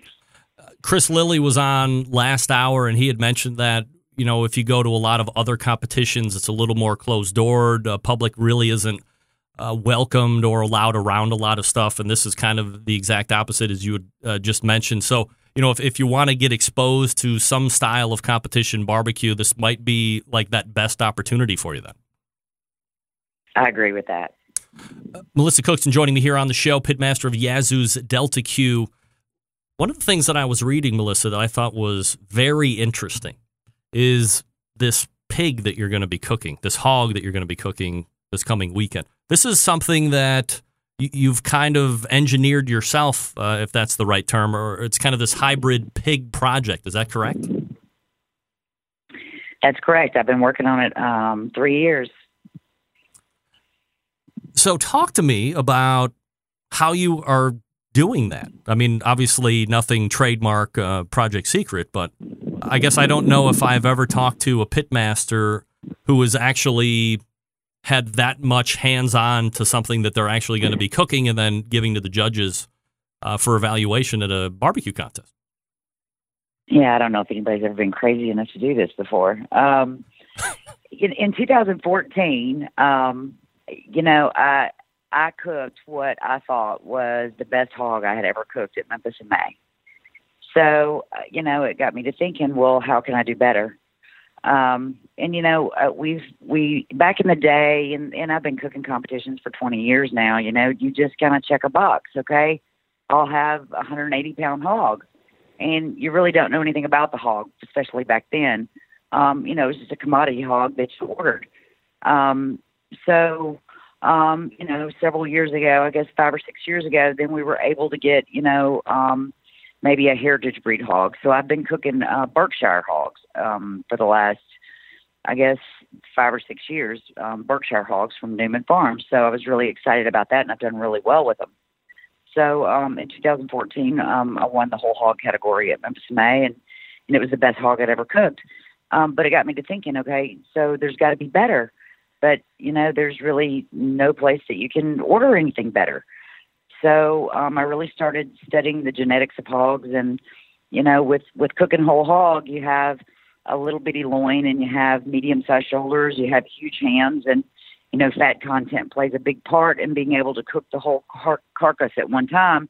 Uh, Chris Lilly was on last hour and he had mentioned that, you know, if you go to a lot of other competitions, it's a little more closed door. The public really isn't uh, welcomed or allowed around a lot of stuff. And this is kind of the exact opposite, as you had uh, just mentioned. So, you know, if, if you want to get exposed to some style of competition barbecue, this might be like that best opportunity for you then. I agree with that. Uh, Melissa Cookston joining me here on the show, pitmaster of Yazoo's Delta Q. One of the things that I was reading, Melissa, that I thought was very interesting is this pig that you're going to be cooking, this hog that you're going to be cooking this coming weekend. This is something that you've kind of engineered yourself, uh, if that's the right term, or it's kind of this hybrid pig project. Is that correct? That's correct. I've been working on it um, three years. So talk to me about how you are doing that. I mean, obviously nothing trademark uh, Project Secret, but I guess I don't know if I've ever talked to a pitmaster who is actually had that much hands-on to something that they're actually going to be cooking and then giving to the judges uh, for evaluation at a barbecue contest. Yeah, I don't know if anybody's ever been crazy enough to do this before. Um, in, in twenty fourteen, um, you know, I I cooked what I thought was the best hog I had ever cooked at Memphis in May. So, uh, you know, it got me to thinking, well, how can I do better? Um, and you know, uh, we've, we, back in the day, and, and I've been cooking competitions for twenty years now, you know, you just kind of check a box. Okay. I'll have a one hundred eighty pound hog, and you really don't know anything about the hog, especially back then. Um, you know, it was just a commodity hog that you ordered. Um, so, um, you know, several years ago, I guess five or six years ago, then we were able to get, you know, um, maybe a heritage breed hog. So I've been cooking uh, Berkshire hogs um, for the last, I guess, five or six years, um, Berkshire hogs from Newman Farms. So I was really excited about that, and I've done really well with them. So um, in twenty fourteen, um, I won the whole hog category at Memphis in May, and, and it was the best hog I'd ever cooked. Um, but it got me to thinking, okay, so there's got to be better. But, you know, there's really no place that you can order anything better. So um, I really started studying the genetics of hogs, and, you know, with, with cooking whole hog, you have a little bitty loin, and you have medium-sized shoulders, you have huge hams, and, you know, fat content plays a big part in being able to cook the whole car- carcass at one time.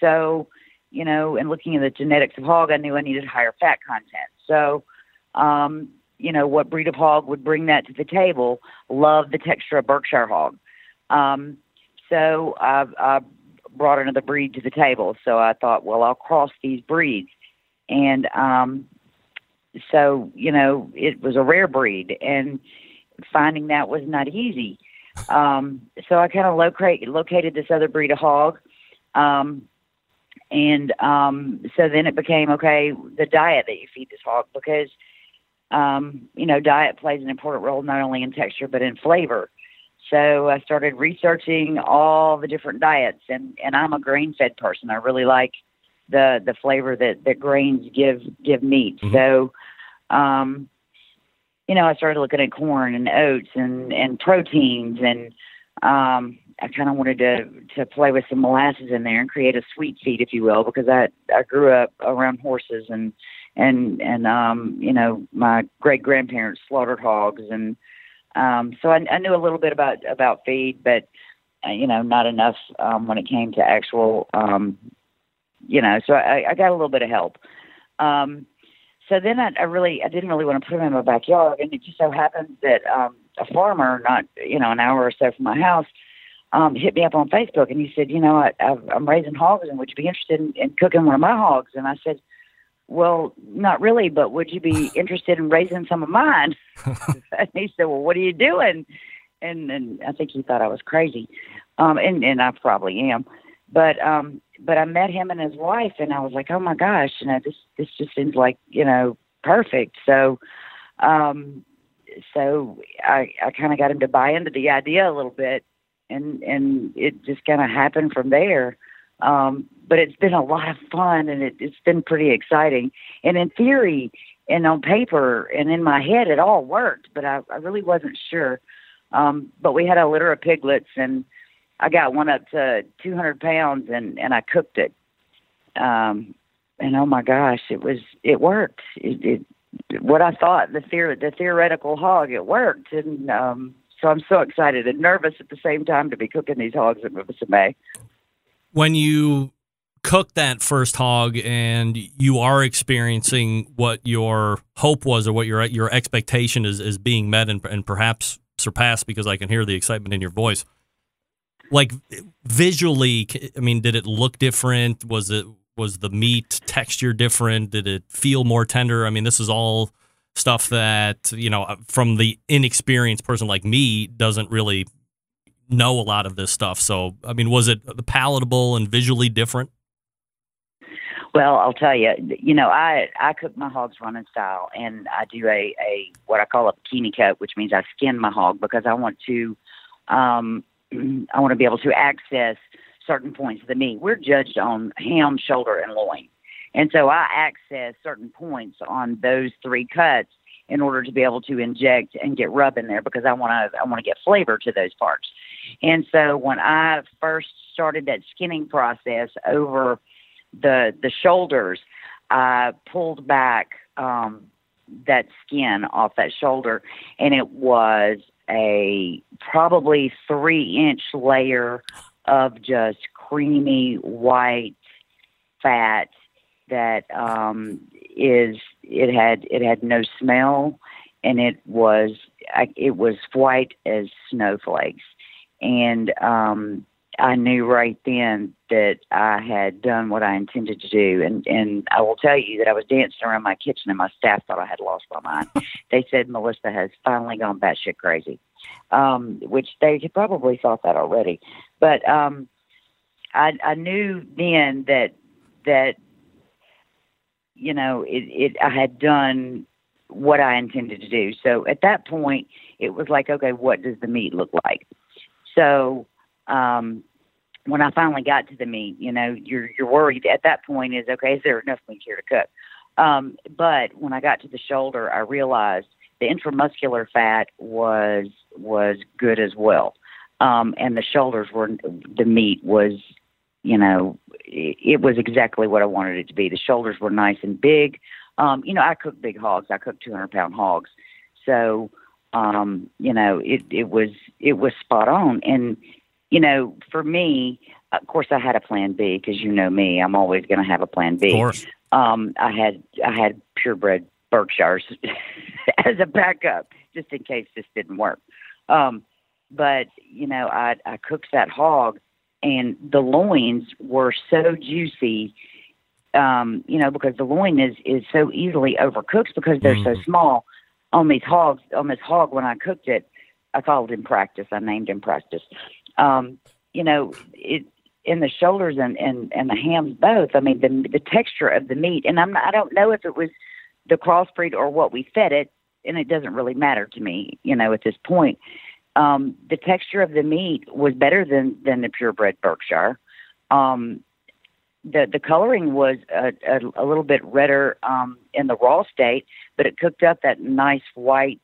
So, you know, and looking at the genetics of hog, I knew I needed higher fat content. So, um, you know, what breed of hog would bring that to the table? Love the texture of Berkshire hog. Um, so I've, I've brought another breed to the table. So I thought, well, I'll cross these breeds. And, um, so, you know, it was a rare breed, and finding that was not easy. Um, so I kind of locate, located this other breed of hog. Um, and, um, so then it became, okay, the diet that you feed this hog, because, um, you know, diet plays an important role, not only in texture, but in flavor. So I started researching all the different diets, and, and I'm a grain-fed person. I really like the the flavor that, that grains give give meat. Mm-hmm. So, um, you know, I started looking at corn and oats and, and proteins, and um, I kind of wanted to, to play with some molasses in there and create a sweet feed, if you will, because I, I grew up around horses, and, and, and um, you know, my great-grandparents slaughtered hogs, and Um, so I, I knew a little bit about, about feed, but, uh, you know, not enough um, when it came to actual, um, you know, so I, I got a little bit of help. Um, so then I, I really, I didn't really want to put them in my backyard. And it just so happens that um, a farmer, not, you know, an hour or so from my house, um, hit me up on Facebook, and he said, you know, I, I've, I'm raising hogs, and would you be interested in, in cooking one of my hogs? And I said, well, not really, but would you be interested in raising some of mine? And he said, well, what are you doing? And and I think he thought I was crazy, um, and, and I probably am. But um, but I met him and his wife, and I was like, oh, my gosh, you know, this, this just seems like, you know, perfect. So um, so I, I kind of got him to buy into the idea a little bit, and, and it just kind of happened from there. Um, but it's been a lot of fun, and it, it's been pretty exciting. And in theory and on paper and in my head, it all worked, but I, I really wasn't sure. Um, but we had a litter of piglets, and I got one up to two hundred pounds, and, and I cooked it. Um, and oh my gosh, it was, it worked. It, it, what I thought, the theor- the theoretical hog, it worked. And, um, so I'm so excited and nervous at the same time to be cooking these hogs at Memphis in May. When you cook that first hog and you are experiencing what your hope was, or what your, your expectation is, is being met and, and perhaps surpassed, because I can hear the excitement in your voice. Like visually, I mean, did it look different? Was it, was the meat texture different? Did it feel more tender? I mean, this is all stuff that, you know, from the inexperienced person like me doesn't really know a lot of this stuff. So, I mean, was it palatable and visually different? Well, I'll tell you, you know, I, I cook my hogs running style, and I do a, a, what I call a bikini cut, which means I skin my hog because I want to, um, I want to be able to access certain points of the meat. We're judged on ham, shoulder, and loin. And so I access certain points on those three cuts in order to be able to inject and get rub in there, because I want to, I want to get flavor to those parts. And so when I first started that skinning process over the, the shoulders, I pulled back um, that skin off that shoulder, and it was a probably three inch layer of just creamy white fat that um, is, it had, it had no smell, and it was, it was white as snowflakes. And um, I knew right then that I had done what I intended to do. And, and I will tell you that I was dancing around my kitchen, and my staff thought I had lost my mind. They said, Melissa has finally gone batshit crazy, um, which they probably thought that already. But um, I, I knew then that, that, you know, it, it, I had done what I intended to do. So at that point, it was like, okay, what does the meat look like? So, um, when I finally got to the meat, you know, you're, you're worried at that point is, okay, is there enough meat here to cook? Um, but when I got to the shoulder, I realized the intramuscular fat was, was good as well. Um, and the shoulders were, the meat was, you know, it, it was exactly what I wanted it to be. The shoulders were nice and big. Um, you know, I cook big hogs. I cook two hundred pound hogs. So, um, you know, it, it was, it was spot on. And, you know, for me, of course, I had a plan B, because you know me, I'm always going to have a plan B. Of course. Um, I had I had purebred Berkshires as a backup, just in case this didn't work. Um, but you know, I I cooked that hog, and the loins were so juicy. Um, you know, because the loin is is so easily overcooked because they're mm. so small. On these hogs, on this hog, when I cooked it, I called in practice. I named in practice. Um, you know, it, in the shoulders and, and, and the hams both, I mean, the, the texture of the meat, and I'm not, I don't know if it was the crossbreed or what we fed it, and it doesn't really matter to me, you know, at this point. Um, the texture of the meat was better than, than the purebred Berkshire. Um, the, the coloring was a, a, a little bit redder um, in the raw state, but it cooked up that nice white,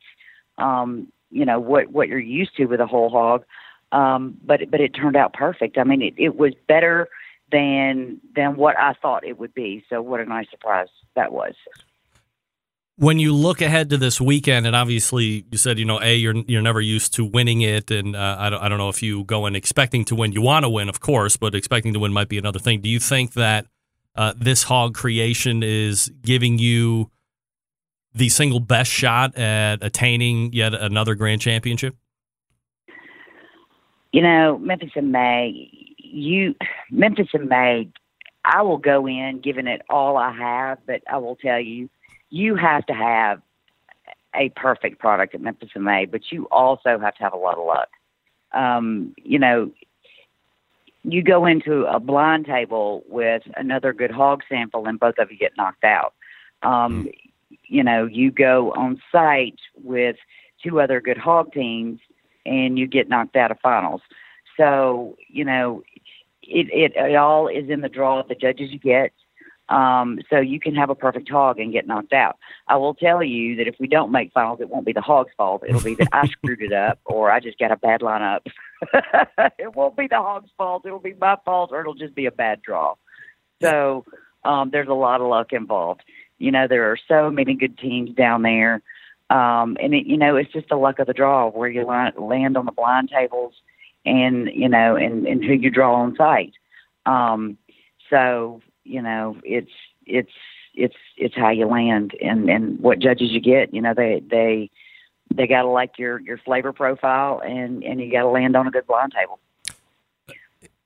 um, you know, what, what you're used to with a whole hog. Um, but, but it turned out perfect. I mean, it, it was better than, than what I thought it would be. So what a nice surprise that was. When you look ahead to this weekend, and obviously you said, you know, A, you're, you're never used to winning it. And, uh, I don't, I don't know if you go in expecting to win. You want to win, of course, but expecting to win might be another thing. Do you think that, uh, this hog creation is giving you the single best shot at attaining yet another grand championship? you know, Memphis in May, you, Memphis in May, I will go in giving it all I have, but I will tell you, you have to have a perfect product at Memphis in May, but you also have to have a lot of luck. Um, you know, you go into a blind table with another good hog sample and both of you get knocked out. Um, you know, you go on site with two other good hog teams and you get knocked out of finals. So, you know, it, it, it all is in the draw of the judges you get. Um, so you can have a perfect hog and get knocked out. I will tell you that if we don't make finals, it won't be the hog's fault. It'll be that I screwed it up or I just got a bad lineup. It won't be the hog's fault. It'll be my fault or it'll just be a bad draw. So um, there's a lot of luck involved. You know, there are so many good teams down there. Um, and, it, you know, it's just the luck of the draw where you land on the blind tables and, you know, and, and who you draw on site. Um, so... You know, it's, it's, it's, it's how you land and, and what judges you get. You know, they, they, they got to like your, your flavor profile and, and you got to land on a good blind table.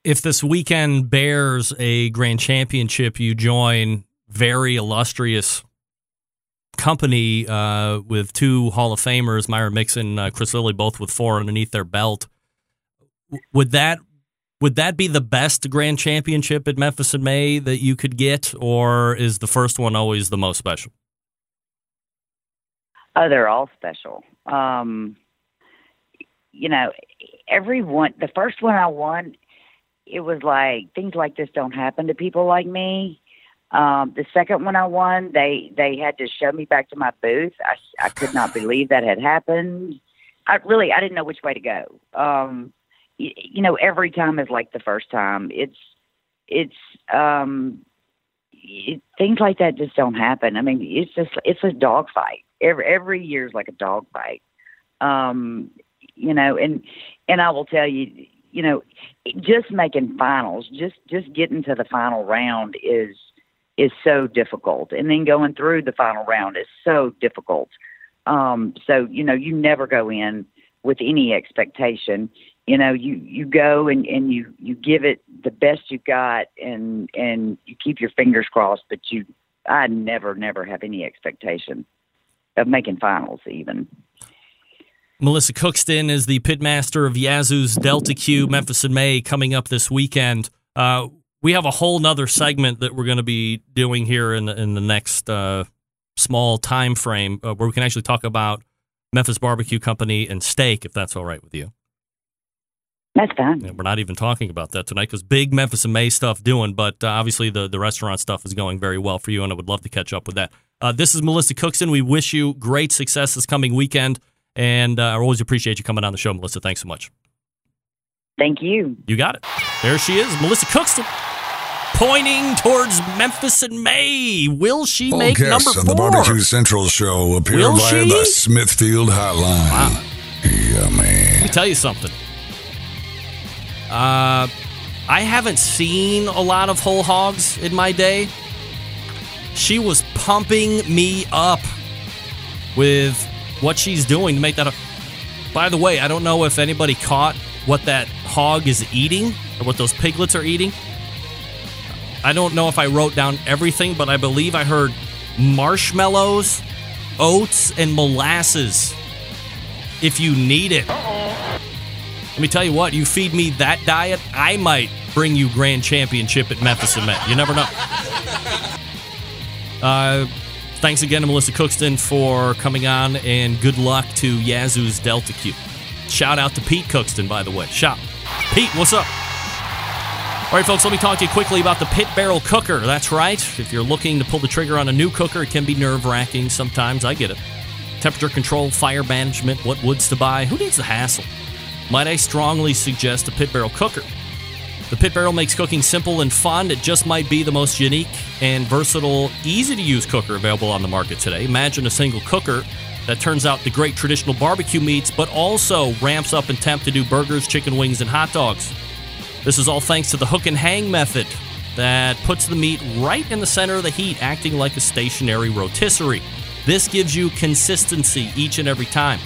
If this weekend bears a grand championship, you join very illustrious company uh, with two Hall of Famers, Myron Mixon, uh, Chris Lilly, both with four underneath their belt. Would that, Would that be the best grand championship at Memphis in May that you could get, or is the first one always the most special? Oh, they're all special. Um, you know, every one, the first one I won, it was like, things like this don't happen to people like me. Um, the second one I won, they, they had to show me back to my booth. I, I could not believe that had happened. I really, I didn't know which way to go. Um, You know, every time is like the first time. It's, it's, um, it, things like that just don't happen. I mean, it's just, it's a dogfight. Every, every year is like a dogfight. Um, you know, and, and I will tell you, you know, just making finals, just, just getting to the final round is, is so difficult. And then going through the final round is so difficult. Um, so, you know, you never go in with any expectation. You know, you, you go and, and you, you give it the best you got and and you keep your fingers crossed, but you I never, never have any expectation of making finals even. Melissa Cookston is the pitmaster of Yazoo's Delta Q, Memphis in May, coming up this weekend. Uh, we have a whole nother segment that we're going to be doing here in the, in the next uh, small time frame uh, where we can actually talk about Memphis Barbecue Company and steak, if that's all right with you. That's fine. Yeah, we're not even talking about that tonight because big Memphis in May stuff doing, but uh, obviously the, the restaurant stuff is going very well for you, and I would love to catch up with that. Uh, this is Melissa Cookston. We wish you great success this coming weekend, and uh, I always appreciate you coming on the show, Melissa. Thanks so much. Thank you. You got it. There she is, Melissa Cookston, pointing towards Memphis in May. Will she All make number four? On the Barbecue Central Show appear Will by she? The Smithfield Hotline. Wow. Yeah, man. Let me tell you something. Uh, I haven't seen a lot of whole hogs in my day. She was pumping me up with what she's doing to make that up. By the way, I don't know if anybody caught what that hog is eating or what those piglets are eating. I don't know if I wrote down everything, but I believe I heard marshmallows, oats, and molasses if you need it. Uh-oh. Let me tell you what, you feed me that diet, I might bring you grand championship at Memphis in May. You never know. Uh, thanks again to Melissa Cookston for coming on, and good luck to Yazoo's Delta Q. Shout out to Pete Cookston, by the way. Shout. Pete, what's up? All right, folks, let me talk to you quickly about the Pit Barrel Cooker. That's right. If you're looking to pull the trigger on a new cooker, it can be nerve-wracking sometimes. I get it. Temperature control, fire management, what woods to buy. Who needs the hassle? Might I strongly suggest a Pit Barrel Cooker? The Pit Barrel makes cooking simple and fun. It just might be the most unique and versatile, easy-to-use cooker available on the market today. Imagine a single cooker that turns out the great traditional barbecue meats, but also ramps up in temp to do burgers, chicken wings, and hot dogs. This is all thanks to the hook and hang method that puts the meat right in the center of the heat, acting like a stationary rotisserie. This gives you consistency each and every time.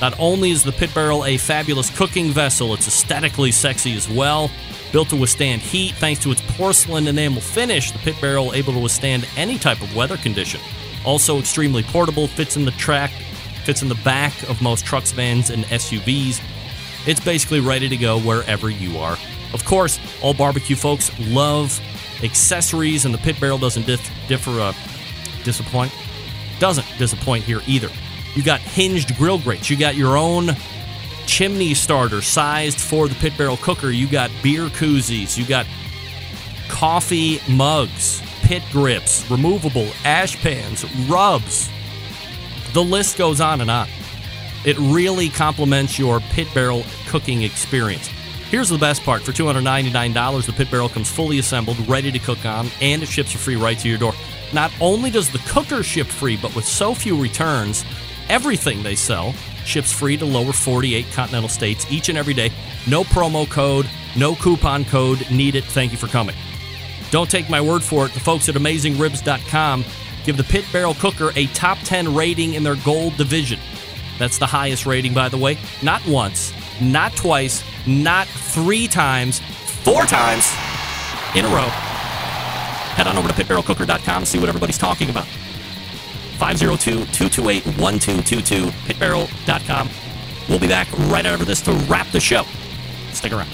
Not only is the Pit Barrel a fabulous cooking vessel, it's aesthetically sexy as well. Built to withstand heat, thanks to its porcelain enamel finish, the Pit Barrel able to withstand any type of weather condition. Also extremely portable, fits in the track, fits in the back of most trucks, vans, and S U Vs. It's basically ready to go wherever you are. Of course, all barbecue folks love accessories, and the Pit Barrel doesn't dif- differ, uh, disappoint. Doesn't disappoint here either. You got hinged grill grates. You got your own chimney starter sized for the Pit Barrel Cooker. You got beer koozies. You got coffee mugs, pit grips, removable ash pans, rubs. The list goes on and on. It really complements your Pit Barrel cooking experience. Here's the best part. For two hundred ninety-nine dollars, the Pit Barrel comes fully assembled, ready to cook on, and it ships for free right to your door. Not only does the cooker ship free, but with so few returns, everything they sell ships free to lower forty-eight continental states each and every day. No promo code, no coupon code needed. Thank you for coming. Don't take my word for it. The folks at Amazing Ribs dot com give the Pit Barrel Cooker a top ten rating in their gold division. That's the highest rating, by the way. Not once, not twice, not three times, four times in a row. Head on over to pit barrel cooker dot com and see what everybody's talking about. five oh two, two two eight, one two two two, pit barrel dot com. We'll be back right after this to wrap the show. Stick around.